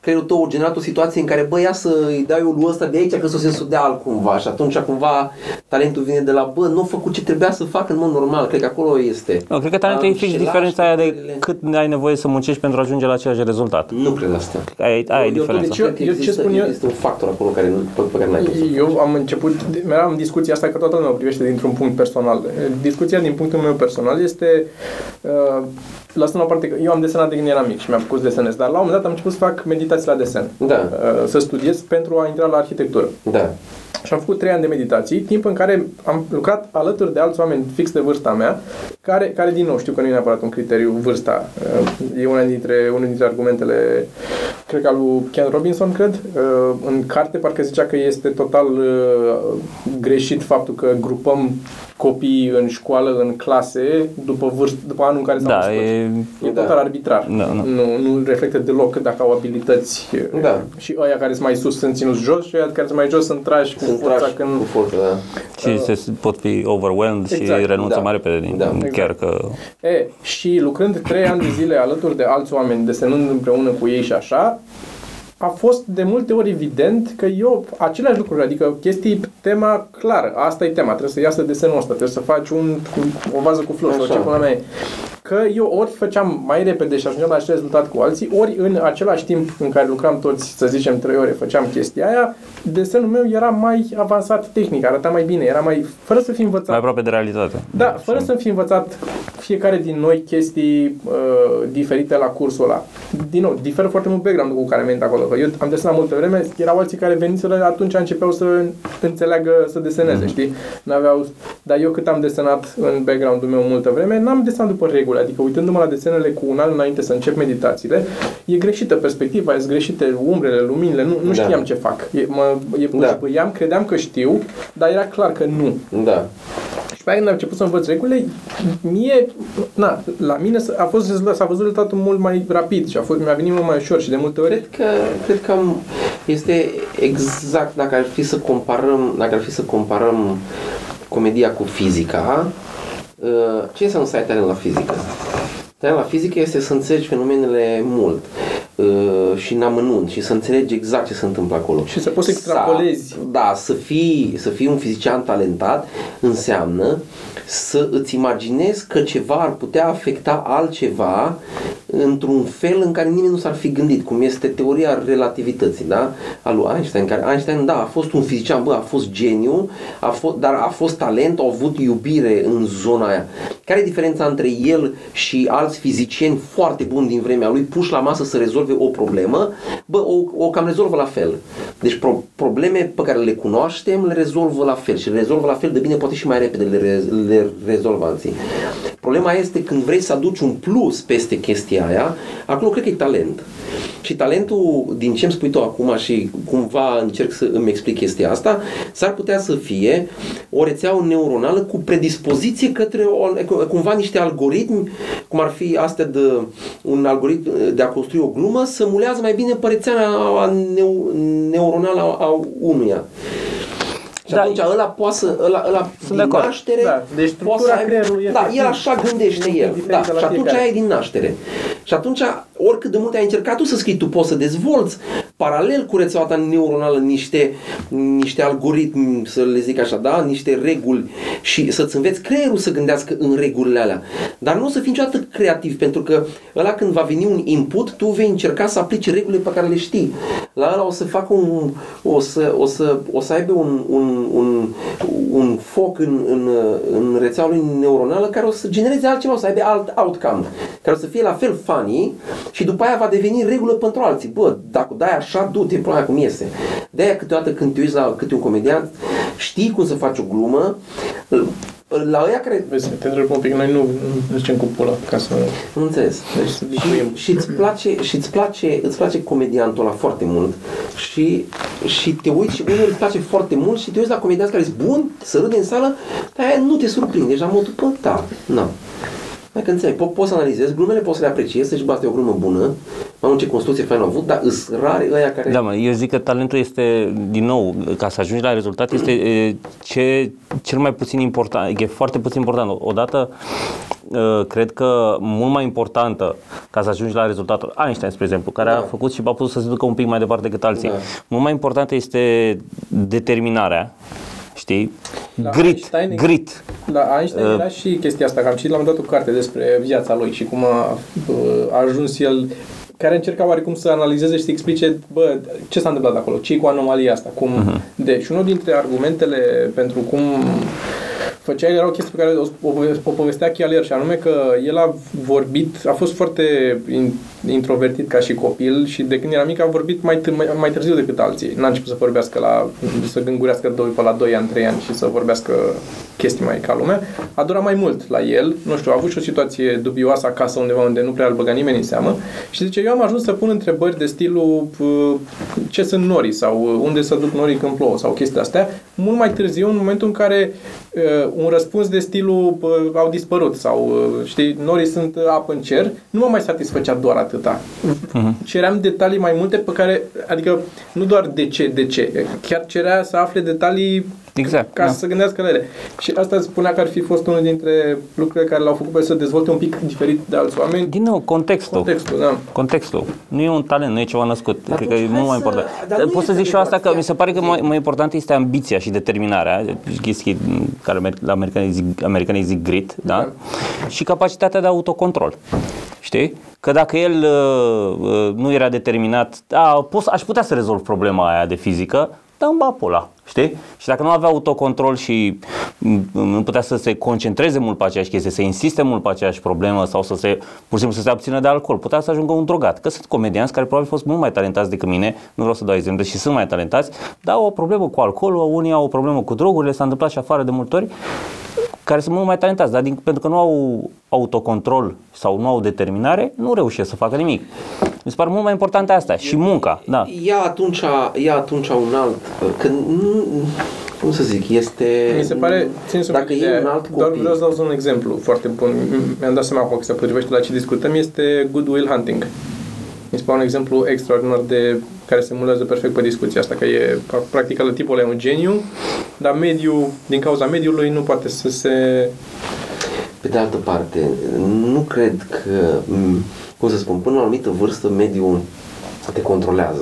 creierul tău a generat o situație în care, bă, ia să-i dai eu lui ăsta de aici, că s-o se sudea altcumva și atunci cumva talentul vine de la, bă, nu a făcut ce trebuia să facă în mod normal, cred că acolo este. Nu, cred că talentul e fix diferența aia de cât ai nevoie să muncești pentru a ajunge la același rezultat. Nu cred asta. Aia e diferența. Deci eu, eu ce spun eu? Este un factor acolo care nu, pe care n-ai pus. Eu am început, am discuția asta că toată lumea o privește dintr-un punct personal. Discuția din punctul meu personal este... Uh, Lăsând la parte că eu am desenat de când eram mic și mi-am făcut să desenez, dar la un moment dat am început să fac meditații la desen, da. Să studiez pentru a intra la arhitectură. Da. Și am făcut trei ani de meditații, timp în care am lucrat alături de alți oameni fix de vârsta mea, care, care din nou știu că nu e neapărat un criteriu vârsta. E una dintre, unul dintre argumentele, cred că al lui Ken Robinson, cred, în carte parcă zicea că este total greșit faptul că grupăm copii în școală, în clase, după, vârst, după anul în care s-au născut. Da, e, e total da. arbitrar. Da, da. Nu, nu reflectă deloc dacă au abilități. Da. Și ăia care sunt mai sus sunt ținuți jos și ăia care sunt mai jos sunt trași cu forța. Când... Cu forța, da. Și uh, se pot fi overwhelmed exact, și renunță da. mai repede. Da. Chiar exact. că... E, și lucrând trei ani de zile alături de alți oameni, desenând împreună cu ei și așa, a fost de multe ori evident că eu, aceleași lucruri, adică chestii, tema clară, asta e tema, trebuie să iasă desenul ăsta, trebuie să faci un, o vază cu flori, sau ce până mea e. Că eu ori făceam mai repede și ajungeam la acel rezultat cu alții, ori în același timp în care lucram toți, să zicem, trei ore, făceam chestia aia, desenul meu era mai avansat tehnic, arăta mai bine, era mai... fără să fi învățat... Mai aproape de realitate. Da, fără să fi învățat fiecare din noi chestii uh, diferite la cursul ăla. Din nou, diferă foarte mult background-ul cu care venit acolo. Eu am desenat multă vreme, erau alții care veniseră atunci începeau să înțeleagă să deseneze, mm-hmm. știi? N-aveau... Dar eu cât am desenat în background-ul meu multă vreme, n-am desenat după regulă. lucruri, adică uitându-mă la desenele cu un an înainte să încep meditațiile, e greșită perspectiva, e greșite umbrele, luminile, nu, nu știam da. ce fac. E, mă, e da. Credeam că știu, dar era clar că nu. Da. Și pe aia când am început să învăț regulile, mie, na, la mine a fost, s-a văzut rezultatul mult mai rapid și a fost, mi-a venit mult mai ușor și de multe ori. Cred că, cred că este exact, dacă ar fi să comparăm, dacă ar fi să comparăm comedia cu fizica, ce înseamnă să ai talent la fizică? Talent la fizică este să înțelegi fenomenele mult și în amănunt și să înțelegi exact ce se întâmplă acolo. Și să poți extrapolezi. Da, să fii, să fii un fizician talentat înseamnă să îți imaginezi că ceva ar putea afecta altceva într-un fel în care nimeni nu s-ar fi gândit, cum este teoria relativității, da? A lui Einstein, care Einstein, da, a fost un fizician, bă, a fost geniu, a fost, dar a fost talent, a avut iubire în zona aia. Care e diferența între el și alți fizicieni foarte buni din vremea lui, puși la masă să rezolve o problemă? Bă, o, o cam rezolvă la fel. Deci pro- probleme pe care le cunoaștem le rezolvă la fel și le rezolvă la fel de bine, poate și mai repede le, re- le rezolvanții. Problema este când vrei să aduci un plus peste chestia aia, acolo cred că e talent. Și talentul, din ce îmi spui tu acum și cumva încerc să îmi explic chestia asta, s-ar putea să fie o rețea neuronală cu predispoziție către o, cumva niște algoritmi, cum ar fi astea de un algoritm de a construi o glumă, să mulează mai bine pe rețea neu, neuronală a, a unuia. Și da, atunci ăla poate să, ăla, ăla din naștere, da, deci poate să ai, da, el așa gândește el, da, și atunci aia e din naștere. Și atunci, oricât de mult ai încercat tu să scrii, tu poți să dezvolți paralel cu rețeaua ta neuronală niște, niște algoritmi, să le zic așa, da, niște reguli și să-ți înveți creierul să gândească în regulile alea. Dar nu o să fii niciodată creativ, pentru că ăla când va veni un input, tu vei încerca să aplici regulile pe care le știi. La ăla o să facă un, o să, o să, o să aibă un, un Un, un foc în, în, în rețeaua lui neuronală care o să genereze altceva, o să aibă alt outcome, care o să fie la fel funny și după aia va deveni regulă pentru alții. Bă, dacă dai așa, du-te, până aia cum iese. De-aia câteodată când te uiți la câte un comedian, știi cum să faci o glumă, la ăia care... Vezi, te întreb un pic, noi nu zicem cu pula, ca să... Nu înțeles. Deci, și, și îți place, și îți place, îți place comediantul ăla foarte mult și, și te uiți și unul îți place foarte mult și te uiți la comedianți care sunt buni, să râde în sală, dar aia nu te surprinde, ești la modul, bă, da, nu. Dacă înțeleg, po- poți să analizezi glumele, poți să le apreciezi, să-și bate o glumă bună, mai ce construcție faină au avut, dar îs rare ăia care... Da, mă, eu zic că talentul este, din nou, ca să ajungi la rezultat, este e, ce, cel mai puțin important, e foarte puțin important. Odată, e, cred că mult mai importantă, ca să ajungi la rezultatul, Einstein, spre exemplu, care da. a făcut și a putut să se ducă un pic mai departe decât alții, da. mult mai importantă este determinarea. Știi? La grit, Einstein, grit. La Einstein uh, era și chestia asta, că am citit la un moment dat o carte despre viața lui și cum a, a ajuns el, care încerca oarecum să analizeze și să explice, bă, ce s-a întâmplat acolo, ce e cu anomalia asta, cum... Uh-huh. De, și unul dintre argumentele pentru cum făcea el era o chestie pe care o, o, o povestea Chialier, și anume că el a vorbit, a fost foarte in, introvertit ca și copil și de când era mic a vorbit mai, t- mai, mai târziu decât alții. N-a început să vorbească la, să gângurească doi, pe la doi ani, trei ani și să vorbească chestii mai ca lumea. A durat mai mult la el, nu știu, a avut și o situație dubioasă acasă undeva unde nu prea îl băga nimeni în seamă și zice, eu am ajuns să pun întrebări de stilul ce sunt norii sau unde se duc norii când plouă sau chestii astea, mult mai târziu, în momentul în care un răspuns de stilul au dispărut sau, știi, norii sunt apă în cer, nu mă mai satisfăcea doar atâta. Uh-huh. Ceream detalii mai multe pe care, adică nu doar de ce, de ce, chiar cerea să afle detalii. Exact, ca da. să se gândească la ele. Și asta spunea că ar fi fost unul dintre lucrurile care l-au făcut pe să dezvolte un pic diferit de alți oameni. Din nou, contextul. Contextul, da. Contextul. Nu e un talent, nu e ceva născut. Dar cred că e mult mai important. Pot să zic și eu asta, că mi se pare că mai, mai important este ambiția și determinarea, chestii care la americanii zic, americanii zic grit, da? da? Și capacitatea de autocontrol. Știi? Că dacă el uh, nu era determinat, a, pos, aș putea să rezolv problema aia de fizică, dar îmi bapul ăla. Știi? Și dacă nu avea autocontrol și nu putea să se concentreze mult pe aceeași chestie, să insiste mult pe aceeași problemă sau să se, pur și simplu să se abțină de alcool, putea să ajungă un drogat. Că sunt comedianți care probabil au fost mult mai talentați decât mine, nu vreau să dau exemple și sunt mai talentați, dar au o problemă cu alcoolul, unii au o problemă cu drogurile, s-a întâmplat și afară de multe ori. care sunt mult mai talentați, dar din, pentru că nu au autocontrol sau nu au determinare, nu reușesc să facă nimic. Mi se pare mult mai importantă asta și munca. Da. Ia atunci, ia atunci un alt, că nu, cum să zic, este... Mi se pare, țin să dacă e un alt copil... Doar vreau să dau un exemplu foarte bun, mi-am dat seama că se potrivește la ce discutăm, este Good Will Hunting. Mi se pare un exemplu extraordinar de care se mulează perfect pe discuția asta, că e practic la tipul ăla un geniu, dar mediul, din cauza mediului nu poate să se... Pe de altă parte, nu cred că, cum să spun, până la o anumită vârstă mediul te controlează.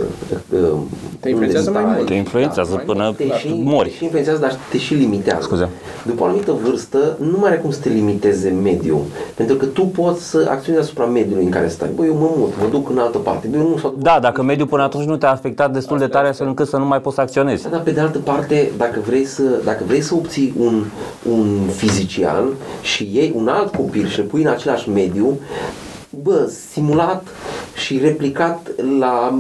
Te influențează mai mult. Te influențează da, până te și, mori. Te și influențează, dar te și limitează. Scuze. După o anumită vârstă, nu mai are cum să te limiteze mediul. Pentru că tu poți să acționezi asupra mediului în care stai. Băi, eu mă mut, mă duc în altă parte. Bă, eu nu da, dacă mediul până atunci nu te-a afectat destul de tare astfel încât să nu mai poți să acționezi. Da, dar pe de altă parte, dacă vrei să, dacă vrei să obții un, un fizician și iei un alt copil și îl pui în același mediu, bă, simulat și replicat la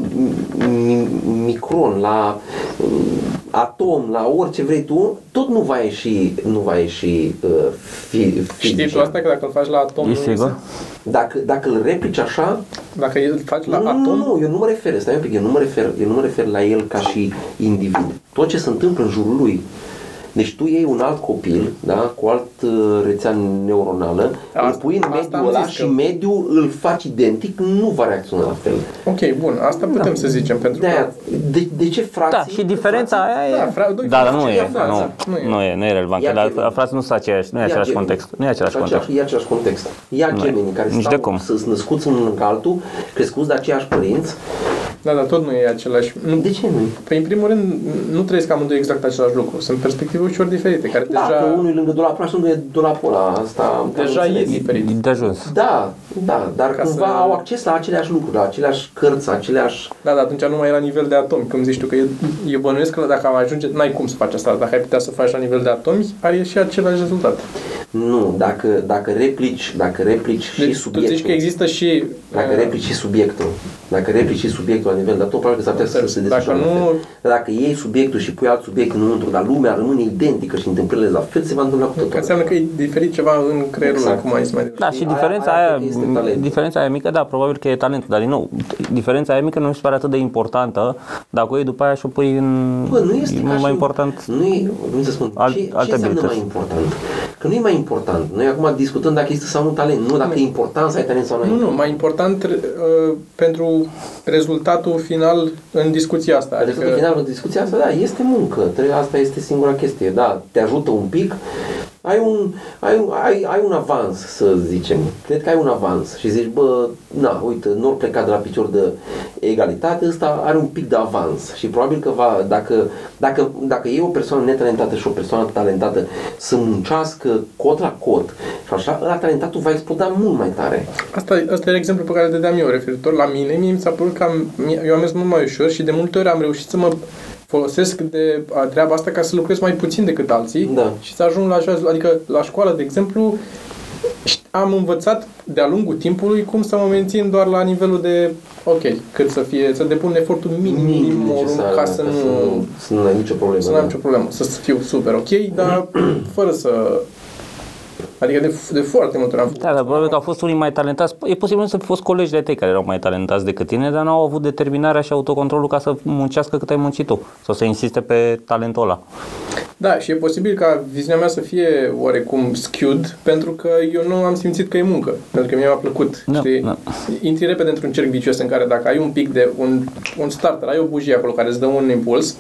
micron, la atom, la orice vrei tu, tot nu va ieși, nu va ieși uh, fi, fi. Știi tu asta că dacă îl faci la atom... E sigur? Dacă, dacă îl replici așa... Dacă îl faci la nu, atom... Nu, nu, eu nu mă refer, stai un pic, eu nu mă refer, eu nu mă refer la el ca și individ. Tot ce se întâmplă în jurul lui. Deci tu iei un alt copil, da, cu alt rețea neuronală, asta, îl pui în mediul ăla și că... mediul îl faci identic, nu va reacționa la fel. Ok, bun, asta putem da. Să zicem, pentru de că... De, de ce frații... Da, și diferența frații, aia e... Da, fra... da, da nu, e, frața, nu, nu e, nu e, nu e relevant, că la frații nu sunt același, nu e același context. Nu e același context. E același context. Ia gemenii care sunt născuți unul în altul, crescuți de aceiași părinți. Da, dar tot nu e același... De ce nu? Păi, în primul rând, nu trăiesc amândoi exact același lucru. Sunt perspective ușor diferite, care da, deja... Da, că unul e lângă dulapul ăla și unul e dulapul ăla. Asta deja e diferit. De ajuns. Da, da, dar ca cumva să... au acces la aceleași lucruri, la aceleași cărți, aceleași... Da, dar atunci nu mai e la nivel de atomi. Când zici tu că e, eu bănuiesc că dacă am ajunge, n-ai cum să faci asta. Dacă ai putea să faci la nivel de atomi, ar ieși același rezultat. Nu, dacă, dacă replici, dacă replici deci, și subiectul... Deci tu zici că există și... Dacă uh... replici și subiectul. Dacă replici și subiectul la nivel de atom, probabil că s-ar putea să se desfășoare. Dacă, nu... dacă iei subiectul și pui alt subiect înăuntru, dar lumea rămâne identică și întâmplările la fel, se va întâmpla cu totul. Că înseamnă că e diferit ceva în creierul exact. Acum. Mai da, și diferența aia, aia, aia, diferența aia mică, da, probabil că e talent, dar din nou, diferența aia mică nu mi se pare atât de importantă, dacă o iei după aia și o pui în... Bă, nu este mai un... important. Nu e, cum să spun, alt, ce, ce înseamnă abilități? Mai important? Că nu e mai important. Noi acum discutăm dacă există sau nu talent, nu dacă e important să ai talent sau nu. Nu, nu, mai important uh, pentru rezultatul final în discuția asta. Adică... Rezultatul final în discuția asta, da, este muncă. Asta este singura chestie. Da, te ajută un pic. Ai un, ai, un, ai, ai un avans, să zicem. Cred că ai un avans și zici, bă, na, uite, nu ori pleca de la picior de egalitate, ăsta are un pic de avans și probabil că va, dacă, dacă, dacă e o persoană netalentată și o persoană talentată să muncească cot la cot și așa, ăla talentatul va exploda mult mai tare. Asta, asta e exemplul pe care îl dădeam eu, referitor la mine. Mie mi s-a părut că am, eu am mers mult mai ușor și de multe ori am reușit să mă folosesc de treaba asta ca să lucrez mai puțin decât alții da. Și să ajung la așa, adică la școală, de exemplu, am învățat de-a lungul timpului cum să mă mențin doar la nivelul de, ok, cât să fie, să depun efortul minim, minim ca să nu, să nu ai nicio problemă, să nu am nicio problemă, să fiu super ok, dar fără să... Adică de, de foarte multe ori am făcut. Da, dar probabil că au fost unii mai talentați. E posibil să fi fost colegi de tăi care erau mai talentați decât tine, dar n-au avut determinarea și autocontrolul ca să muncească cât ai muncit tu sau să insiste pe talentul ăla. Da, și e posibil ca viziunea mea să fie oarecum skewed, pentru că eu nu am simțit că e muncă, pentru că mie mi-a plăcut. No, știi? No. Intri repede într-un cerc vicios în care dacă ai un pic de un, un starter, ai o bujie acolo care îți dă un impuls,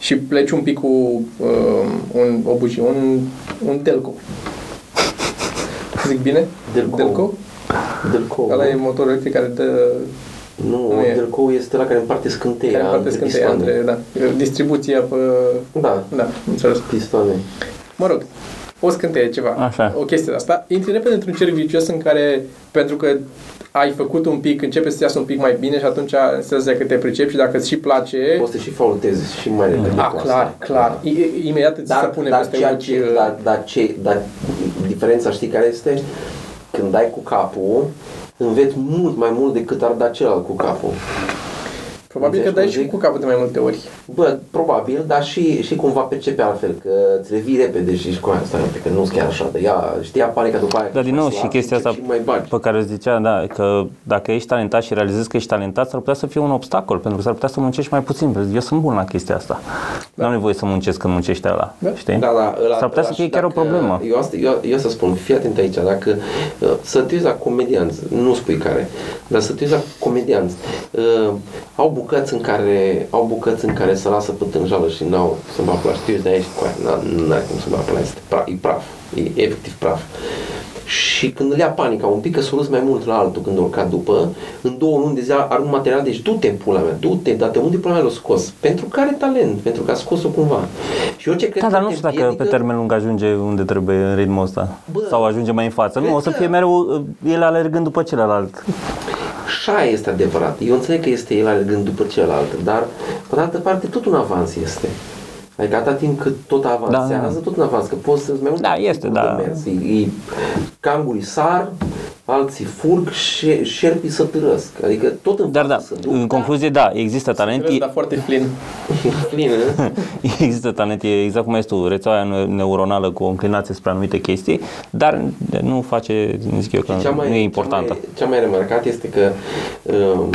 și pleci un pic cu uh, un obuji, un, un delco. Zic bine? Delco. Delco. Delco. Ăla e motorul electric care dă... Nu, nu Delco este la care împarte scânteia. Care împarte scânteia între, da. Distribuția pe... Da. Da, înțeles. Pistoane. Mă rog, o scânteie ceva. Așa. O chestie de asta. Intri repede într-un cerc vicios în care, pentru că ai făcut un pic, începe să iasă un pic mai bine și atunci înseamnă că te pricepi și dacă îți și place... Poți să și faultezi și mai repede. Da, clar, clar. Da. I- imediat îți dar, se pune dar peste ceea ce, un... Dar, dar, ce, dar diferența știi care este? Când dai cu capul, înveți mult mai mult decât ar da celălalt cu capul. Probabil că dai și cu capul de mai multe ori. Bă, probabil, dar și, și cumva percepe altfel, că îți revii repede și ești cu aia, stai, că nu-s chiar așa, dar ea știa pare că după aia... Dar din nou și chestia asta pe care îți zicea, da, că dacă ești talentat și realizezi că ești talentat, s-ar putea să fie un obstacol, pentru că s-ar putea să muncești mai puțin. Eu sunt bun la chestia asta, da. N-am nevoie să muncesc când muncești ăla, da. Știi? Da, da, ăla, s-ar putea să fie chiar o problemă. Eu, asta, eu, eu să spun, fii atent aici, dacă uh, să te uiți la comedianți, nu spui care, dar să te uiți la comedianți, uh, au bucăți în care au bucăți în care se lasă pătânjală și n-au sâmbapla, știi, de aici cu aia, n-ai cum sâmbapla, este praf, e praf, e efectiv praf. Și când îl ia panica un pic, că s-o râzi mai mult la altul când urca după, în două luni de zi are un material, deci du-te, pula mea, du-te, date unde pula mea l-a scos? Pentru că are talent, pentru că a scos-o cumva. Și orice cred da, că dar nu știu dacă pe termen lung ajunge unde trebuie în ritmul ăsta, bă, sau ajunge mai în față, nu, o să fie mereu el alergând după celălalt. Și aia este adevărat, eu înțeleg că este el alergând după celălalt, dar pe de altă parte tot un avans este. Adică atâta timp cât tot avansează, da. Tot în avans, că poți să-ți mai mult da, este, da. Mersi. Cangurii sar, alții furg, și șerpii să târăsc. Adică tot în dar da, duc, în concluzie, da, există talent. Târăsc, e... dar foarte flin. Flin, există talent, e exact cum ești tu, rețeaua neuronală cu o înclinație spre anumite chestii, dar nu face, zic eu, că cea mai, nu e importantă. Cea mai, cea mai remarcat este că um,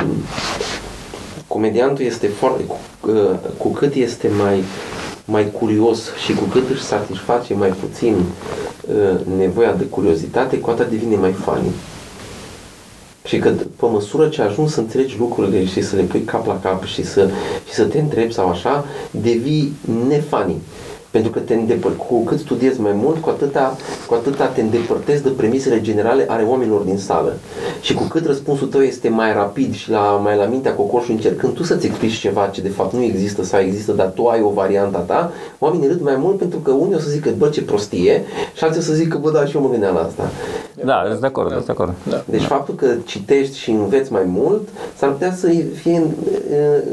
comediantul este foarte, cu, uh, cu cât este mai mai curios și cu cât își satisface mai puțin uh, nevoia de curiozitate, cu atât devine mai funny. Și că pe măsură ce ajungi să înțelegi lucrurile și să le pui cap la cap și să, și să te întrebi sau așa, devii nefunny. Pentru că te îndepăr- cu cât studiezi mai mult, cu atâta, cu atâta te îndepărtezi de premisele generale ale oamenilor din sală. Și cu cât răspunsul tău este mai rapid și la, mai la mintea cocoșului, încercând tu să-ți explici ceva ce de fapt nu există sau există, dar tu ai o variantă ta, oamenii râd mai mult pentru că unii o să zică, bă, ce prostie, și alții o să zică, bă, da, și eu mă gândeam la asta. Da, ești de acord, ești de acord. Da. Deci faptul că citești și înveți mai mult, s-ar putea să fie în,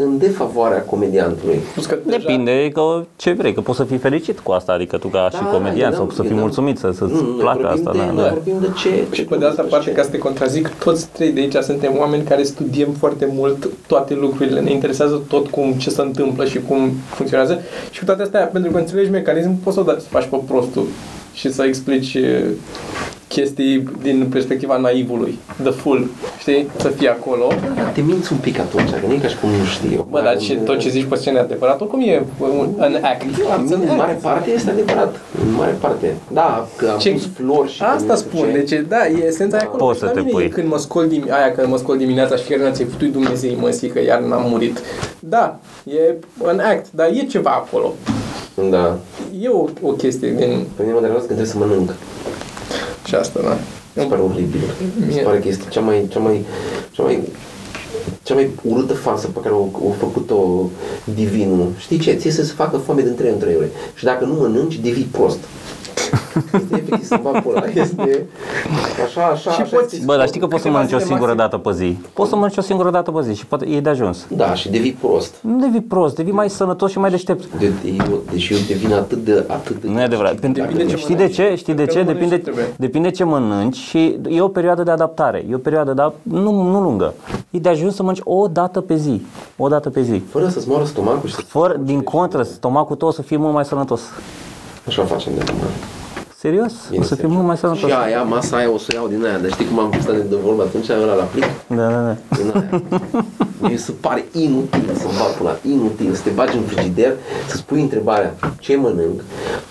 în defavoarea comediantului. Depinde că ce vrei, că poți să fii fericit cu asta, adică tu ca da, și comedian sau să fii mulțumit, să, să-ți nu, placă asta. De, da, noi da. Vorbim de ce? Și pe de altă parte, ca să te contrazic, toți trei de aici suntem oameni care studiem foarte mult toate lucrurile, ne interesează tot cum, ce se întâmplă și cum funcționează și cu toate astea, pentru că înțelegi mecanismul, poți să o dai, să faci pe prostul și să explici chestii din perspectiva naivului, the fool, știi? Să fii acolo. Da, te minți un pic atunci, că nu e ca și cum nu știu. Bă, dar ce, tot ce zici pe scenă e adevărat, oricum e un act. În mare parte este adevărat. În mare parte. Da, că am ce? Pus flori și... Asta spun, ce? Deci da, e esența da, acolo. Poți să te pui. Când mă scol, dim- aia, când mă scol dimineața și chiar ți-ai putut Dumnezei măsii că iar n-am murit. Da, e un act, dar e ceva acolo. Da. E o, o chestie din... Pe mine mă trebuie să trebuie să mănânc. Și asta, da. Îmi pare oribil. Îmi pare că este cea mai, cea mai, cea mai, cea mai urâtă farsă pe care o, o făcut-o divinul. Știi ce? Ție să se facă foame din trei în trei ore. Și dacă nu mănânci, devii prost. Este efectiv să fac pula. Este așa, așa, și așa. Poți, bă, dar știi că poți să mănânci o singură dată pe zi. Poți să mănânci o singură dată pe zi și poate e de ajuns. Da, și devii prost. Nu devii prost, devii mai sănătos și mai deștept. De, eu, deci eu devin atât de... Atât de nu e adevărat. Pentru, de știi mănânci. De ce? Știi de, de ce? Depinde, depinde ce mănânci și e o perioadă de adaptare. E o perioadă, dar nu, nu lungă. E de ajuns să mănânci o dată pe zi. O dată pe zi. Fără să-ți moară stomacul și... Fără, din contră, stomacul tău o să fie mult mai sănătos. Așa facem de acum. Serios? Bine, o să fie mult mai sănătos. Și aia, masa aia o să iau din aia, dar știi cum am fost de vorba atunci, ăla la plic? Da, da, da. Din aia. Mi se pare inutil să-mi bag pula, inutil să te bagi în frigider, să-ți pui întrebarea ce mănânc,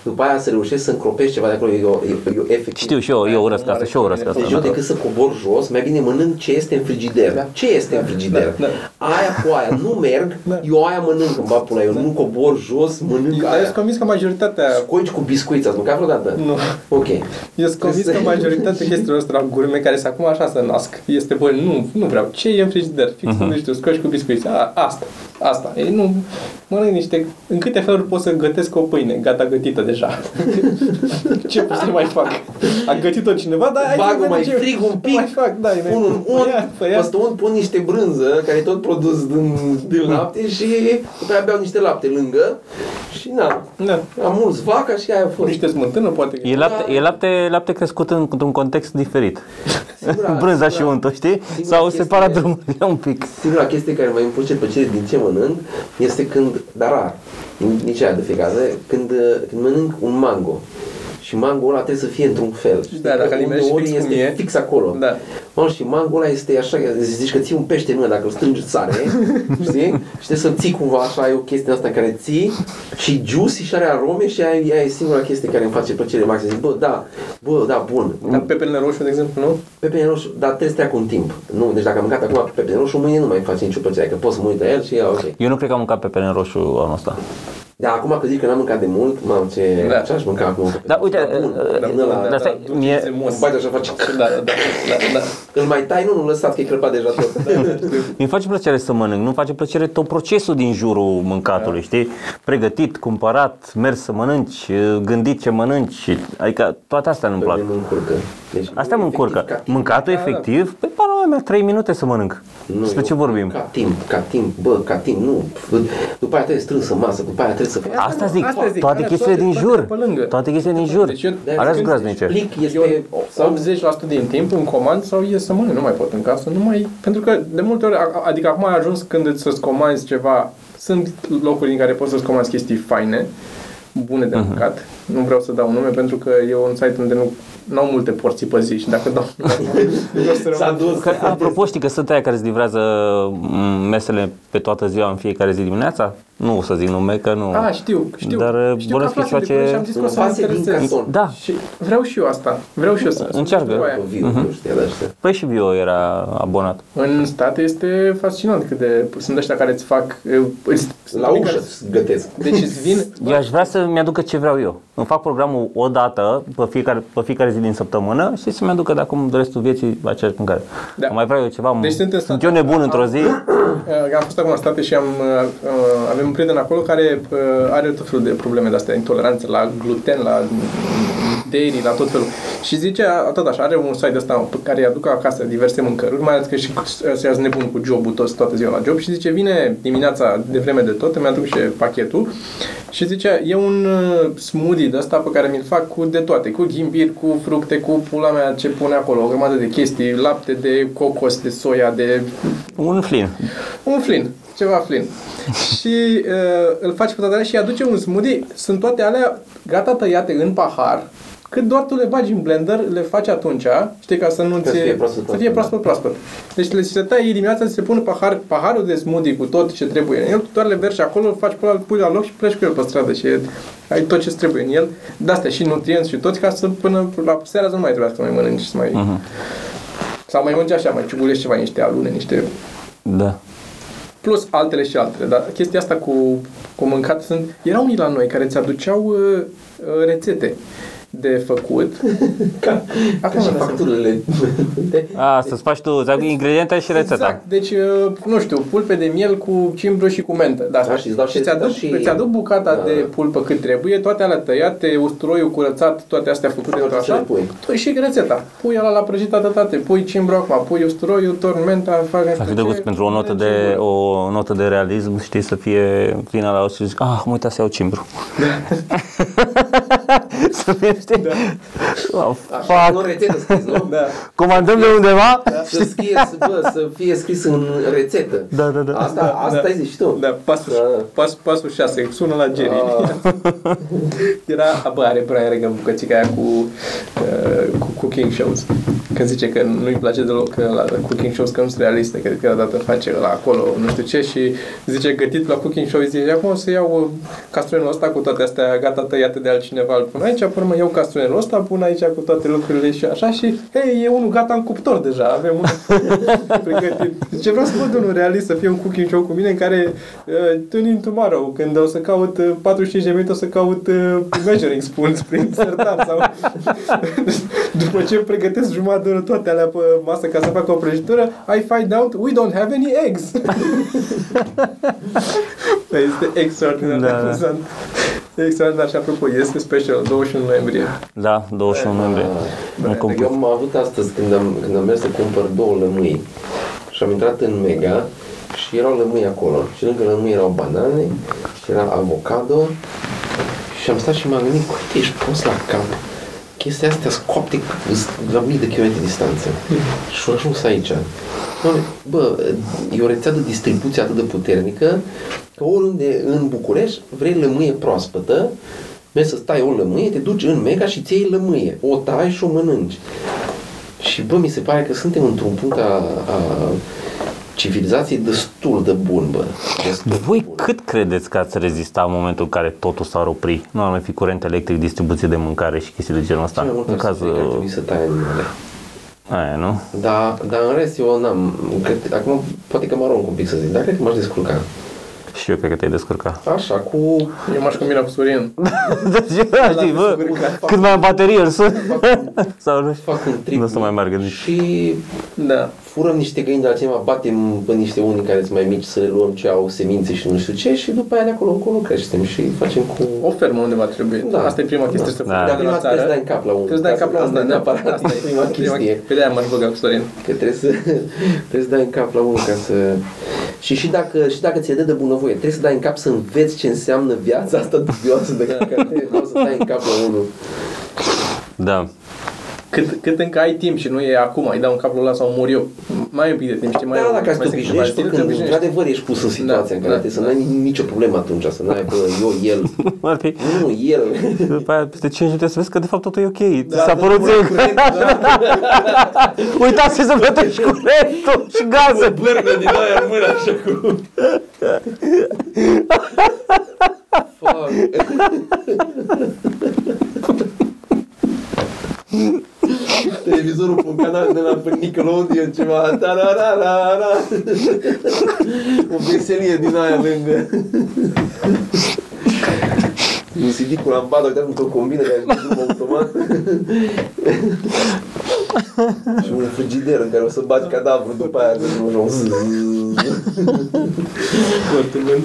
după aia să reușești să încropești ceva de acolo, eu, eu, eu efectiv. Știu și eu, eu urăsc asta, și eu urăsc asta. Deci eu decât să cobor jos, mai bine mănânc ce este în frigider. Da. Ce este da. În frigider? Da. Da. Aia cu aia, nu merg, da. Eu aia mănânc, îmi bag pula, eu da. Nu cobor jos, mănânc eu, aia. Eu sunt convins că majoritatea... Scoici cu biscuiți, ați mâncat vreodată? Nu. Ok. Eu sunt convins că majoritatea chestiilor ăsta gurme care se acum așa se nasc, este bă, nu, nu vreau, ce e în frigider? Fix nu știu, scoși cu biscuiți, a, asta, asta, ei nu, mănânc niște, în câte feluri pot să gătesc o pâine, gata gătită deja, ce pot să mai fac? A gătit-o cineva, dar bag mai ce... frig un pic, mai fac, da, pun un unt, peste unt pun niște brânză, care e tot produs din, din lapte și după aia beau niște lapte lângă și na, na. Am mulți vaca și aia a fost. Niște smântână poate. E lapte, e lapte, lapte crescut în, într-un context diferit. Singura, brânza singura, și untul, știi? Sau separat drumurile un pic. Singura chestie care mai îmi place plăcere din ce mănânc este când, dar rar, nici aia de fiecare, când, când mănânc un mango. Și mango-ul ăla trebuie să fie într-un fel. Da, dacă alimești fix este mie, fix acolo. Da. Mă, și mango-ul ăla este așa, zici că ții un pește în mână, dacă îl strângi sare, știi? Și trebuie să-l ții cumva așa, e o chestie asta care ții și juicy și are arome și aia e singura chestie care îmi face plăcere maxim. Zic, bă, da, bă, da, bun. Dar pepenele roșu, de exemplu, nu? Pepenele roșu, dar trebuie să treacă un timp. Nu, deci dacă am mâncat acum pepenele roșu, mâine nu mai face nicio plăcere, că poți să mă uit la el și ia, ok. Eu nu cred că am mâncat pepenele roșu anul ăsta. Da, acum că zic că n-am mâncat de mult, m-am ce... Da. Ce aș mânca acum? Da, uite... Da, stai... Îmi bate așa, faci... Da, da, da. Îl mai tai, nu, nu lăsați că e crăpat deja tot. Mi face plăcere să mănânc, nu face plăcere tot procesul din jurul mâncatului, știi? Pregătit, cumpărat, mers să mănânci, gândit ce mănânci, adică toate astea nu-mi plac. Asta mă încurcă. Mâncatul efectiv? Păi, pana mea, trei minute să mănânc. Despre ce vorbim? Ca timp, ca timp, bă, ca timp, nu. După aia trebuie strânsă masă, după aia trebuie să... Asta, asta zic, asta zic. Toate chestiile din jur, toate chestiile din jur, ales groaznice. Este optzeci la sută din timp în comand sau e să mănânc, nu mai pot în casă, nu mai... Pentru că de multe ori, adică acum ai ajuns când să-ți comanzi ceva, sunt locuri în care poți să-ți comanzi chestii faine, bune de mâncat. Uh-huh. Nu vreau să dau nume pentru că e un site unde nu, nu au multe porții pe zi și dacă dau nume... Apropo, știi că sunt aia care îți livrează mesele pe toată ziua în fiecare zi dimineața? Nu o să zic nume, că nu... Ah, știu, știu. Dar știu că aflați de până și am zis că o să mă interesez. Da. Și vreau și eu asta. Vreau și eu să... Încearcă. Păi și Bio era abonat. În state este fascinant cât de... Sunt ăștia care îți fac... La ușă îți gătesc. Deci îți vin... Eu aș vrea să-mi aducă ce vreau eu. Îmi fac programul o dată, pe fiecare, pe fiecare zi din săptămână și să-mi aducă de acum de restul vieții aceeași mâncare. Da. Mai vreau eu ceva. Deci m- sunt eu nebun într-o zi. Am fost acum în state și am avem un prieten acolo care uh, are tot felul de probleme de astea, intoleranță la gluten, la dairy, la tot felul. Și zice, tot așa, are un site ăsta pe care îi aduc acasă diverse mâncăruri, mai ales că și se ia nebun cu jobul tot, toată ziua la job și zice, vine dimineața de vreme de tot, îmi aduc și pachetul și zice, e un smoothie de ăsta pe care mi-l fac cu de toate, cu ghimbir, cu fructe, cu pula mea ce pune acolo, o grămadă de chestii, lapte de cocos, de soia, de... Un flin. Un flin. Ceva flin. Și uh, îl faci cu toate și aduce un smoothie. Sunt toate alea gata tăiate în pahar, cât doar tu le bagi în blender, le faci atunci, știi, ca să nu-ți... Să fie proaspăt, proaspăt. Deci le se tai dimineața, se pune pahar, paharul de smoothie cu tot ce trebuie în el, tu doar le vergi acolo, faci pula, pui la loc și pleci cu el pe stradă și ai tot ce trebuie în el. De-astea și nutrienți și tot, ca să până la seara să nu mai trebuie să mai mănânci și să mai... Uh-huh. Sau mai mânci așa, mai ciugulești ceva, niște alune, niște... Da. Plus altele și altele, dar chestia asta cu, cu mâncat sunt... Erau unii la noi care îți aduceau uh, rețete de făcut. Ca, acum și facturile. A, să-ți faci tu ingrediente și rețeta. Exact, deci, uh, nu știu, pulpe de miel cu cimbru și cu mentă. Da, da, și îți aduc, și... îți aduc bucata da. de pulpă cât trebuie, toate alea tăiate, usturoiul curățat, toate astea făcute de așa. Și rețeta. Pui ala la prăjit atâtate, pui cimbru acum, pui usturoiul, torn menta, fac... Ar fi de gust pentru o notă de, o notă de realism, știi, să fie plină la o și zic, ah, mă uita să iau cimbru. Să fie Da. Wow, așa, nu rețetă scris, nu? Da. Comandăm de undeva? Da. Să, scris, bă, să fie scris în rețetă. Da, da, da. Asta, da, asta da. Ai zis și tu. Da, pasul, da. Pas, pasul șase, sună la Jerry. Ah. Era, bă, are prea regă bucățica aia cu, uh, cu cooking shows. Că zice că nu-i place deloc că la cooking shows că nu sunt realiste, că fiecare dată face la acolo, nu știu ce, și zice gătit la cooking show, zice, acum o să iau castroiul ăsta cu toate astea gata tăiate de altcineva, îl pun aici, până eu castroiul ăsta, pun aici cu toate lucrurile și așa și, hei, e unul gata în cuptor deja, avem unul pregătit. Zice, vreau să văd unul realist, să fie un cooking show cu mine în care uh, tune in tomorrow, când o să caut uh, patruzeci și cinci de minute, o să caut uh, measuring spoons prin sertar sau după ce pregătesc jumătate toate alea pe masă ca să facă o prăjitură, I find out we don't have any eggs. Este extraordinar de amuzant. Da. Extraordinar și apropo, este special, douăzeci și unu noiembrie. Da, douăzeci și unu noiembrie. Da. Eu am avut astăzi când am, când am mers să cumpăr două lămâi și am intrat în Mega și erau lămâi acolo și lângă lămâi erau banane și era avocado și am stat și m-am gândit, uite, ești prost la cap. chestia astea sunt coptic, la mii de kilometri distanță. Și au ajuns aici. Bă, e o rețea de distribuție atât de puternică că oriunde în București vrei lămâie proaspătă, mergi să stai o lămâie, te duci în Mega și ți iei lămâie. O tai și o mănânci. Și bă, mi se pare că suntem într-un punct a, a civilizației destul de bun, bă. Destul Voi bun. Cât credeți că ați rezista în momentul în care totul s-ar opri? Nu ar mai fi curent electric, distribuție de mâncare și chestii de genul ăsta. În cazul... Că ar trebui să tai animale. Aia, nu? Dar da, în rest eu n-am... Cred, acum poate că mă arunc un pic să zic, dar cred că m-aș descurca. Și eu cred că te-ai descurcat. Așa, cu... Eu m-aș combina cu Sorin. Cât mai am baterie, îl sun. Sau nu? Fac un trip. Nu se mai meargă nici. Și... Da. Furăm niște găini de la cineva, batem pe niște unii care sunt mai mici să le luăm ce au semințe și nu știu ce și după aia de acolo încolo creștem și facem cu... O fermă undeva trebuie. Da. Asta e prima chestie să facem. Dar prima trebuie să dai în cap la unul. Trebuie să dai în cap la unul, neapărat. Asta e prima chestie. Pe de-aia m-aș băga cu Sorin. Că trebuie să dai în cap la unul ca să... Și și dacă, și dacă ți-e dă de bunăvoie, trebuie să dai în cap să înveți ce înseamnă viața asta dubioasă de care vreau să dai în cap la unul. Da. Cât, cât încă ai timp și nu e acum, îi dau un cap la sau mor eu. Mai e un pic de timp, știi? Mai da, eu, dacă îți obișnuiești, când într-adevăr ești pus în situația da, în care da, te, să da. N-ai nicio problemă atunci, să n-ai, bă, eu, el. Nu, el. După aia, peste cinci minute să vezi că de fapt totul e ok. Da, s-a părut ție. Uitați să plătești curentul și gază. Plârgă din aia în mână așa cu... Televizorul pe un canal de la pe Nickelodeon ceva tarararara. O veselie din aia lângă. Un C D cu lampada, uite cum te-o combină care își după automat. Și un frigider în care o să bagi cadavrul după aia că nu mă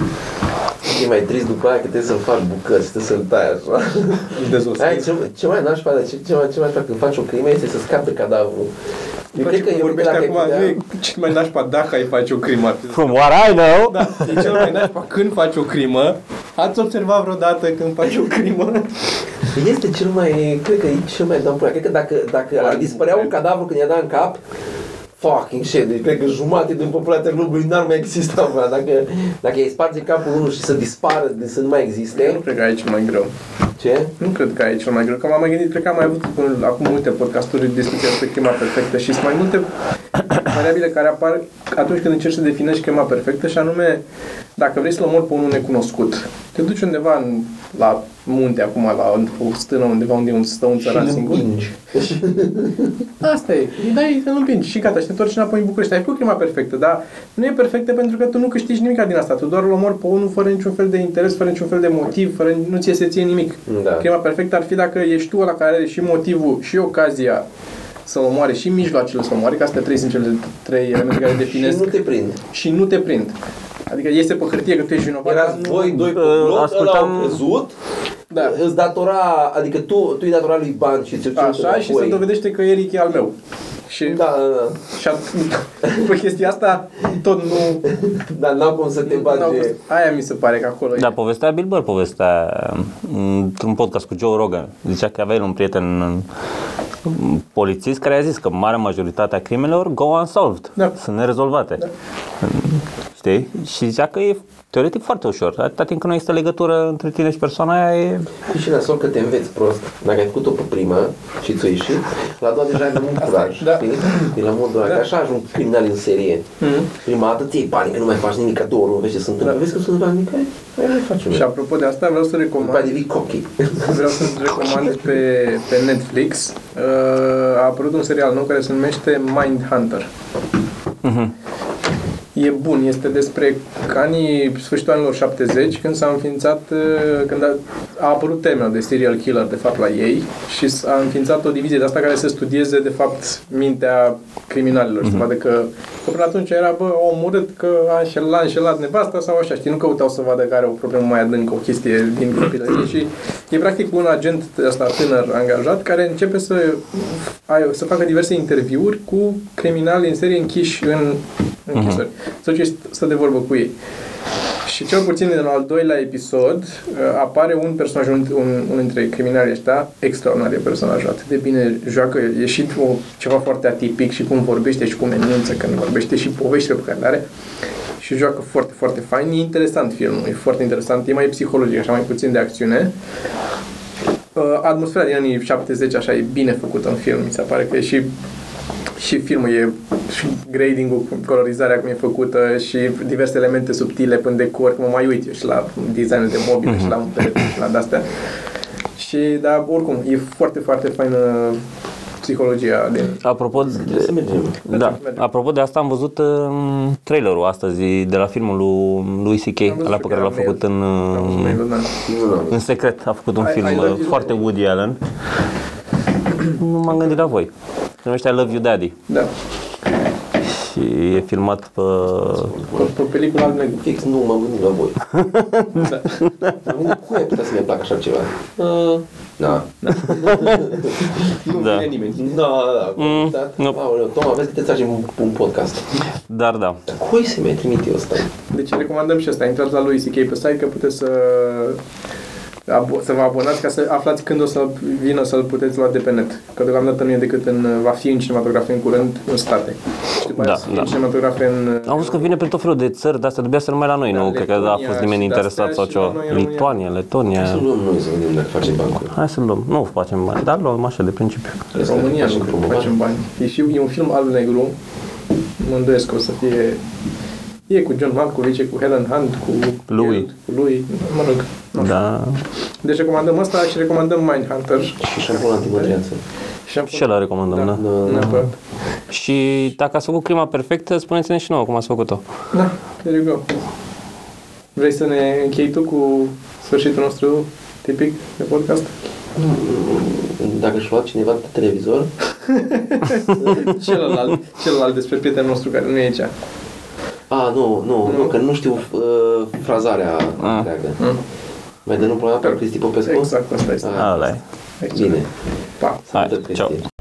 e mai trist după aia că trebuie să-l faci bucăți, trebuie să-l tai așa. Aia, ce, ce mai nașpa, dar ce, ce mai, ce mai fac când faci o crimă este să scape cadavrul. Eu cred că vorbești acum, nu e cel mai nașpa dacă ai face o crimă. From what I know. Da, e cel mai nașpa când faci o crimă. Ați observat vreodată când faci o crimă? Este cel mai, cred că e cel mai dampura. Cred că dacă, dacă ar dispărea un cadavru când i-a dat în cap, fucking shit, deci cred că jumate din populația globului n-ar mai exista, bă. Dacă, dacă i-ai sparge capul unul și să dispară, de să nu mai existe. Eu nu cred că aici e mai greu. Ce? Nu cred că aici e mai greu, că m-am mai gândit, cred că am mai avut până acum multe podcasturi discuții despre chema perfectă și sunt mai multe variabile care apar atunci când încerci să definești chema perfectă și anume, dacă vrei să-l omori pe unul necunoscut, te duci undeva în, la munte acum, la o stână undeva unde stă un țăran singur. Asta e, îi dai, îl împingi și gata, și te întorci înapoi în București. Ai făcut crima perfectă, dar nu e perfectă pentru că tu nu câștigi nimica din asta. Tu doar îl omori pe unul fără niciun fel de interes, fără niciun fel de motiv, fără nu ți iese ție nimic. Da. Crima perfectă ar fi dacă ești tu ăla care are și motivul și ocazia să-l omoare și mijloacele să-l omoare, că astea trei sunt cele trei elemente care definesc. Și nu te prind. Și nu te prind. Adică este pe hârtie că tu ești vinovat. Erați voi doi pe bloc, ascultam... ăla au crezut, da. Îți datora, adică tu, tu îi datora lui bani și ți-o cer înapoi. Așa și se dovedește că Eric e al meu. Și, da, da, da. Și pe chestia asta tot nu... Dar n-au cum să te bage. Aia mi se pare că acolo e. Da, povestea Bill Burr, povestea într-un podcast cu Joe Rogan. Zicea că avea un prieten polițist care a zis că marea majoritatea crimelor go unsolved, da. Sunt nerezolvate. Da. Știi? Și zicea că e teoretic foarte ușor, atâta timp când nu există legătură între tine și persoana aia e... E și nasol că te înveți prost, dacă ai făcut-o pe prima și ți-o ieșit, la doua deja ai de mult curaj, da. E la modul ăla, da. Că așa ajung criminali în serie. Mm-hmm. Prima dată ți iei bani, că nu mai faci nimic, a doua ori nu vezi ce se întâmplă, da. Vezi că sunt bani, că aia mai faci. Și apropo de asta vreau să recomand... După aia devii cocky. Vreau să recomand pe, pe Netflix, uh, a apărut un serial nou care se numește Mindhunter. Mhm. E bun, este despre anii sfârșitul anilor șaptezeci, când s-a înființat, când a, a apărut termenul de serial killer, de fapt, la ei și s-a înființat o divizie de asta care să studieze, de fapt, mintea criminalilor. Mm-hmm. Să vadă că, că până atunci era, bă, omorât că a înșelat, l-a înșelat nevasta sau așa, știi, nu căutau să vadă că are o problemă mai adâncă, o chestie din copilărie și e practic un agent ăsta tânăr angajat care începe să, să facă diverse interviuri cu criminali în serie închiși în închisori. Mm-hmm. Să stă de vorbă cu ei. Și cel puțin în al doilea episod apare un personaj, un, unul dintre criminalii ăștia, extraordinar de personaj, atât de bine joacă, e și o, ceva foarte atipic și cum vorbește și cum enunță când vorbește și poveștile pe care le are. Și joacă foarte, foarte fain. E interesant filmul, e foarte interesant, e mai psihologic, așa, mai puțin de acțiune. Atmosfera din anii șaptezeci, așa, e bine făcută în film, mi se pare că e și... Și filmul e, și grading-ul, colorizarea cum e făcută și diverse elemente subtile până decor, mă mai uit eu și la designul de mobile mm-hmm. și la și la de-astea. Și, dar, oricum, e foarte, foarte faină psihologia. De... Apropo de... de... Da. Apropo de asta, am văzut trailerul astăzi de la filmul lui Louis C K, ăla pe care l-a făcut în, în secret. A făcut un film foarte Woody Allen. Nu m-am gândit la voi. Se numește Love You Daddy. Da. Și e filmat pe... Pe pelicul alb-negru. Fix nu m-am gândit la voi. Da. Cum ai putea să ne placă așa ceva? Uh, da. Da. Nu da. Vine nimeni. Da, da, da. Mm, da. No. Aoleu, Toma, vezi că te tragem un, un podcast. Dar da. Dar cui se mai trimite ăsta? Deci recomandăm și ăsta. Intrați la lui C K pe site că puteți să... să vă abonați ca să aflați când o să vină să-l puteți lua de pe net. Că deocamdată nu e decât în... va fi în cinematografie în curând în state. Și după da, aia da. În cinematografie în... Am văzut că vine prin tot felul de țări de-astea, de-abia să numai la noi, da, nu? Cred că a fost nimeni interesat sau ceva. Lituania, Letonia... Hai să luăm noi să vedem dacă facem bani. Hai să luăm. Nu facem bani, dar luăm așa de principiu. În România nu facem bani. E și un film alb-negru. Mă îndoiesc că o să fie... E cu John Malkovich, cu Helen Hunt, cu Lui, Eric, cu Lui, mă rog. Da. Deci recomandăm asta și recomandăm Mindhunter. Și șampul antibogență. Și ăla recomandăm, da. da. da, da. da. Și dacă ați făcut Clima Perfectă, spuneți-ne și nouă cum ați făcut-o. Da, there you go. Vrei să ne închei tu cu sfârșitul nostru tipic de podcast? Dacă își lua cineva pe televizor. celălalt, celălalt despre prietenul nostru care nu e aici. Ah, nu, nu, nu, că nu știu uh, frazarea ah. întreagă. Mm. Mai dă nu problema pe Cristi Popescu? Exact, asta este. Ah, bine. Pa. Hai, ciao.